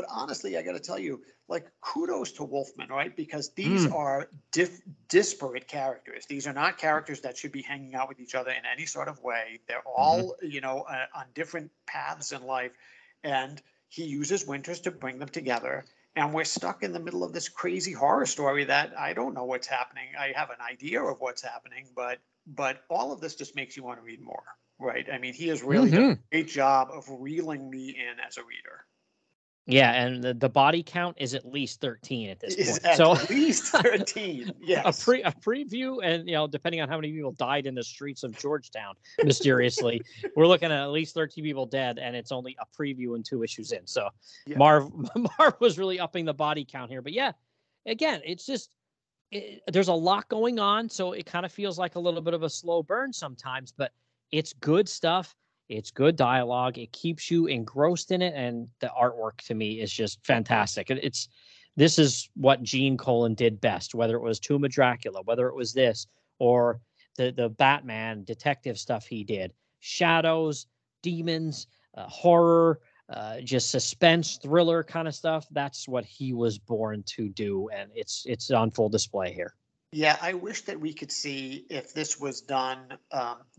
honestly, I got to tell you, like, kudos to Wolfman, right? Because these are disparate characters. These are not characters that should be hanging out with each other in any sort of way. They're all, you know, on different paths in life, and he uses Winters to bring them together, and we're stuck in the middle of this crazy horror story that I don't know what's happening. I have an idea of what's happening, but all of this just makes you want to read more, right? I mean, he has really done a great job of reeling me in as a reader. Yeah, and the body count is at least 13 at this point. At least 13, yes. A preview, and, you know, depending on how many people died in the streets of Georgetown, mysteriously, we're looking at least 13 people dead, and it's only a preview and 2 issues in. So yeah. Marv was really upping the body count here. But, yeah, again, it's just there's a lot going on, so it kind of feels like a little bit of a slow burn sometimes, but it's good stuff. It's good dialogue. It keeps you engrossed in it. And the artwork to me is just fantastic. This is what Gene Colan did best, whether it was Tomb of Dracula, whether it was this or the Batman detective stuff he did. Shadows, demons, horror, just suspense, thriller kind of stuff. That's what he was born to do. And it's on full display here. Yeah, I wish that we could see if this was done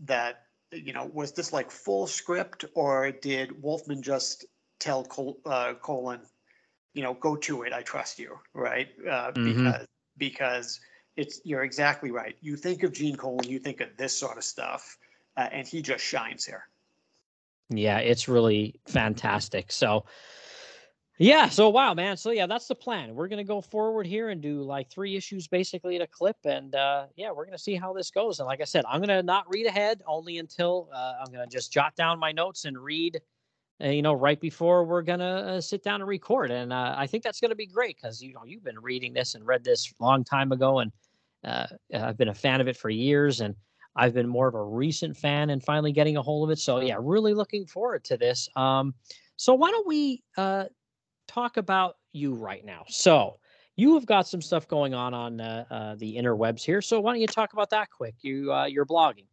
that. You know, was this like full script, or did Wolfman just tell Colan, you know, go to it, I trust you, right? Because you're exactly right. You think of Gene Colan, you think of this sort of stuff, and he just shines here. Yeah, it's really fantastic. So, yeah. So, wow, man. So, yeah, that's the plan. We're going to go forward here and do like 3 issues basically at a clip. And, yeah, we're going to see how this goes. And like I said, I'm going to not read ahead only until I'm going to just jot down my notes and read, you know, right before we're going to sit down and record. And I think that's going to be great because, you know, you've been reading this and read this a long time ago. And I've been a fan of it for years. And I've been more of a recent fan and finally getting a hold of it. So, yeah, really looking forward to this. So why don't we talk about you right now. So you have got some stuff going on the interwebs here. So why don't you talk about that quick? You're blogging.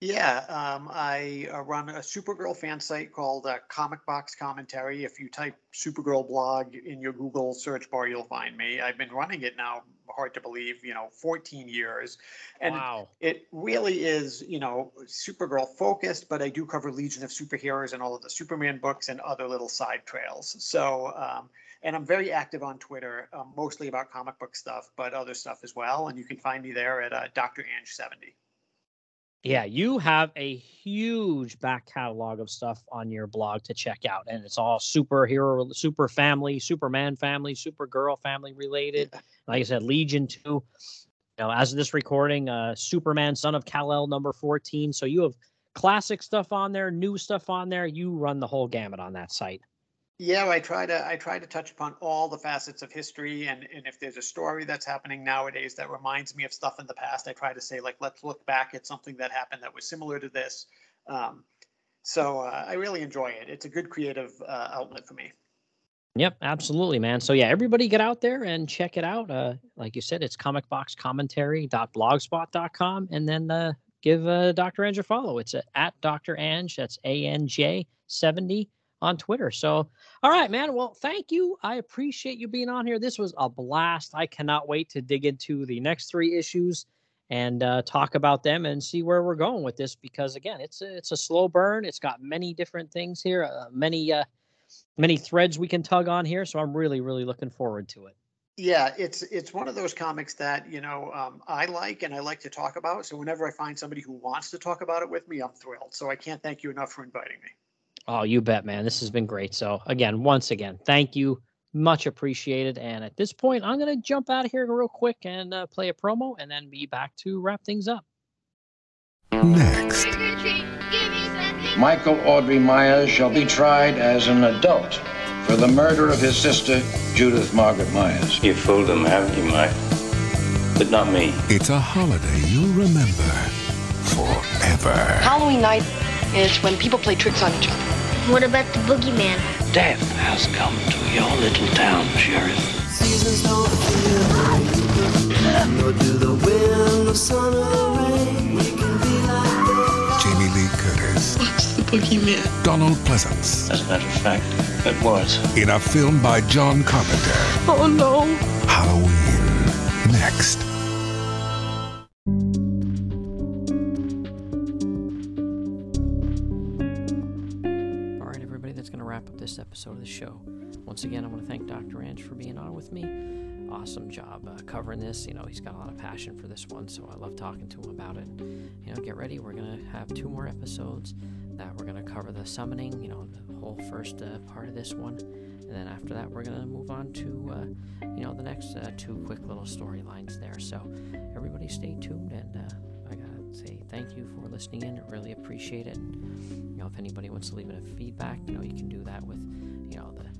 Yeah, I run a Supergirl fan site called Comic Box Commentary. If you type Supergirl blog in your Google search bar, you'll find me. I've been running it now, hard to believe, you know, 14 years. And wow. It really is, you know, Supergirl focused, but I do cover Legion of Superheroes and all of the Superman books and other little side trails. So, and I'm very active on Twitter, mostly about comic book stuff, but other stuff as well. And you can find me there at Dr. Ange 70. Yeah, you have a huge back catalog of stuff on your blog to check out, and it's all superhero, super family, Superman family, Supergirl family related. Like I said, Legion 2. Now, as of this recording, Superman, Son of Kal-El, number 14. So you have classic stuff on there, new stuff on there. You run the whole gamut on that site. Yeah, I try to touch upon all the facets of history, and if there's a story that's happening nowadays that reminds me of stuff in the past, I try to say, like, let's look back at something that happened that was similar to this. So I really enjoy it. It's a good creative outlet for me. Yep, absolutely, man. So yeah, everybody get out there and check it out. Like you said, it's comicboxcommentary.blogspot.com, and then give Dr. Ange a follow. It's at Dr. Ange. That's ANJ70 on Twitter. So, all right, man. Well, thank you. I appreciate you being on here. This was a blast. I cannot wait to dig into the next three issues and talk about them and see where we're going with this, because again, it's a slow burn. It's got many different things here, many threads we can tug on here. So I'm really, really looking forward to it. Yeah, it's one of those comics that, you know, I like and I like to talk about. So whenever I find somebody who wants to talk about it with me, I'm thrilled. So I can't thank you enough for inviting me. Oh, you bet, man. This has been great. So again, once again, thank you. Much appreciated. And at this point, I'm going to jump out of here real quick and play a promo and then be back to wrap things up. Next. Michael Audrey Myers shall be tried as an adult for the murder of his sister, Judith Margaret Myers. You fooled them, haven't you, Mike? But not me. It's a holiday you'll remember forever. Halloween night is when people play tricks on each other. What about the boogeyman? Death has come to your little town, Sheriff. Seasons don't appear, nor do the wind of summer rain. We can be like that. Jamie Lee Curtis. What's the boogeyman? Donald Pleasance. As a matter of fact, it was. In a film by John Carpenter. Oh, no. Halloween. Next. Episode of the show. Once again, I want to thank Dr. Ange for being on with me. Awesome job covering this. You know, he's got a lot of passion for this one, so I love talking to him about it. You know, get ready. We're going to have two more episodes that we're going to cover the summoning, you know, the whole first part of this one. And then after that, we're going to move on to, you know, the next two quick little storylines there. So everybody stay tuned, and I got to say thank you for listening in. I really appreciate it. You know, if anybody wants to leave a feedback, you know, you can do that with, you know, the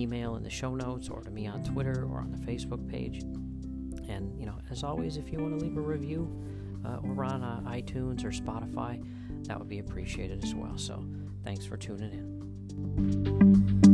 email in the show notes, or to me on Twitter or on the Facebook page. And, you know, as always, if you want to leave a review over on iTunes or Spotify, that would be appreciated as well. So thanks for tuning in.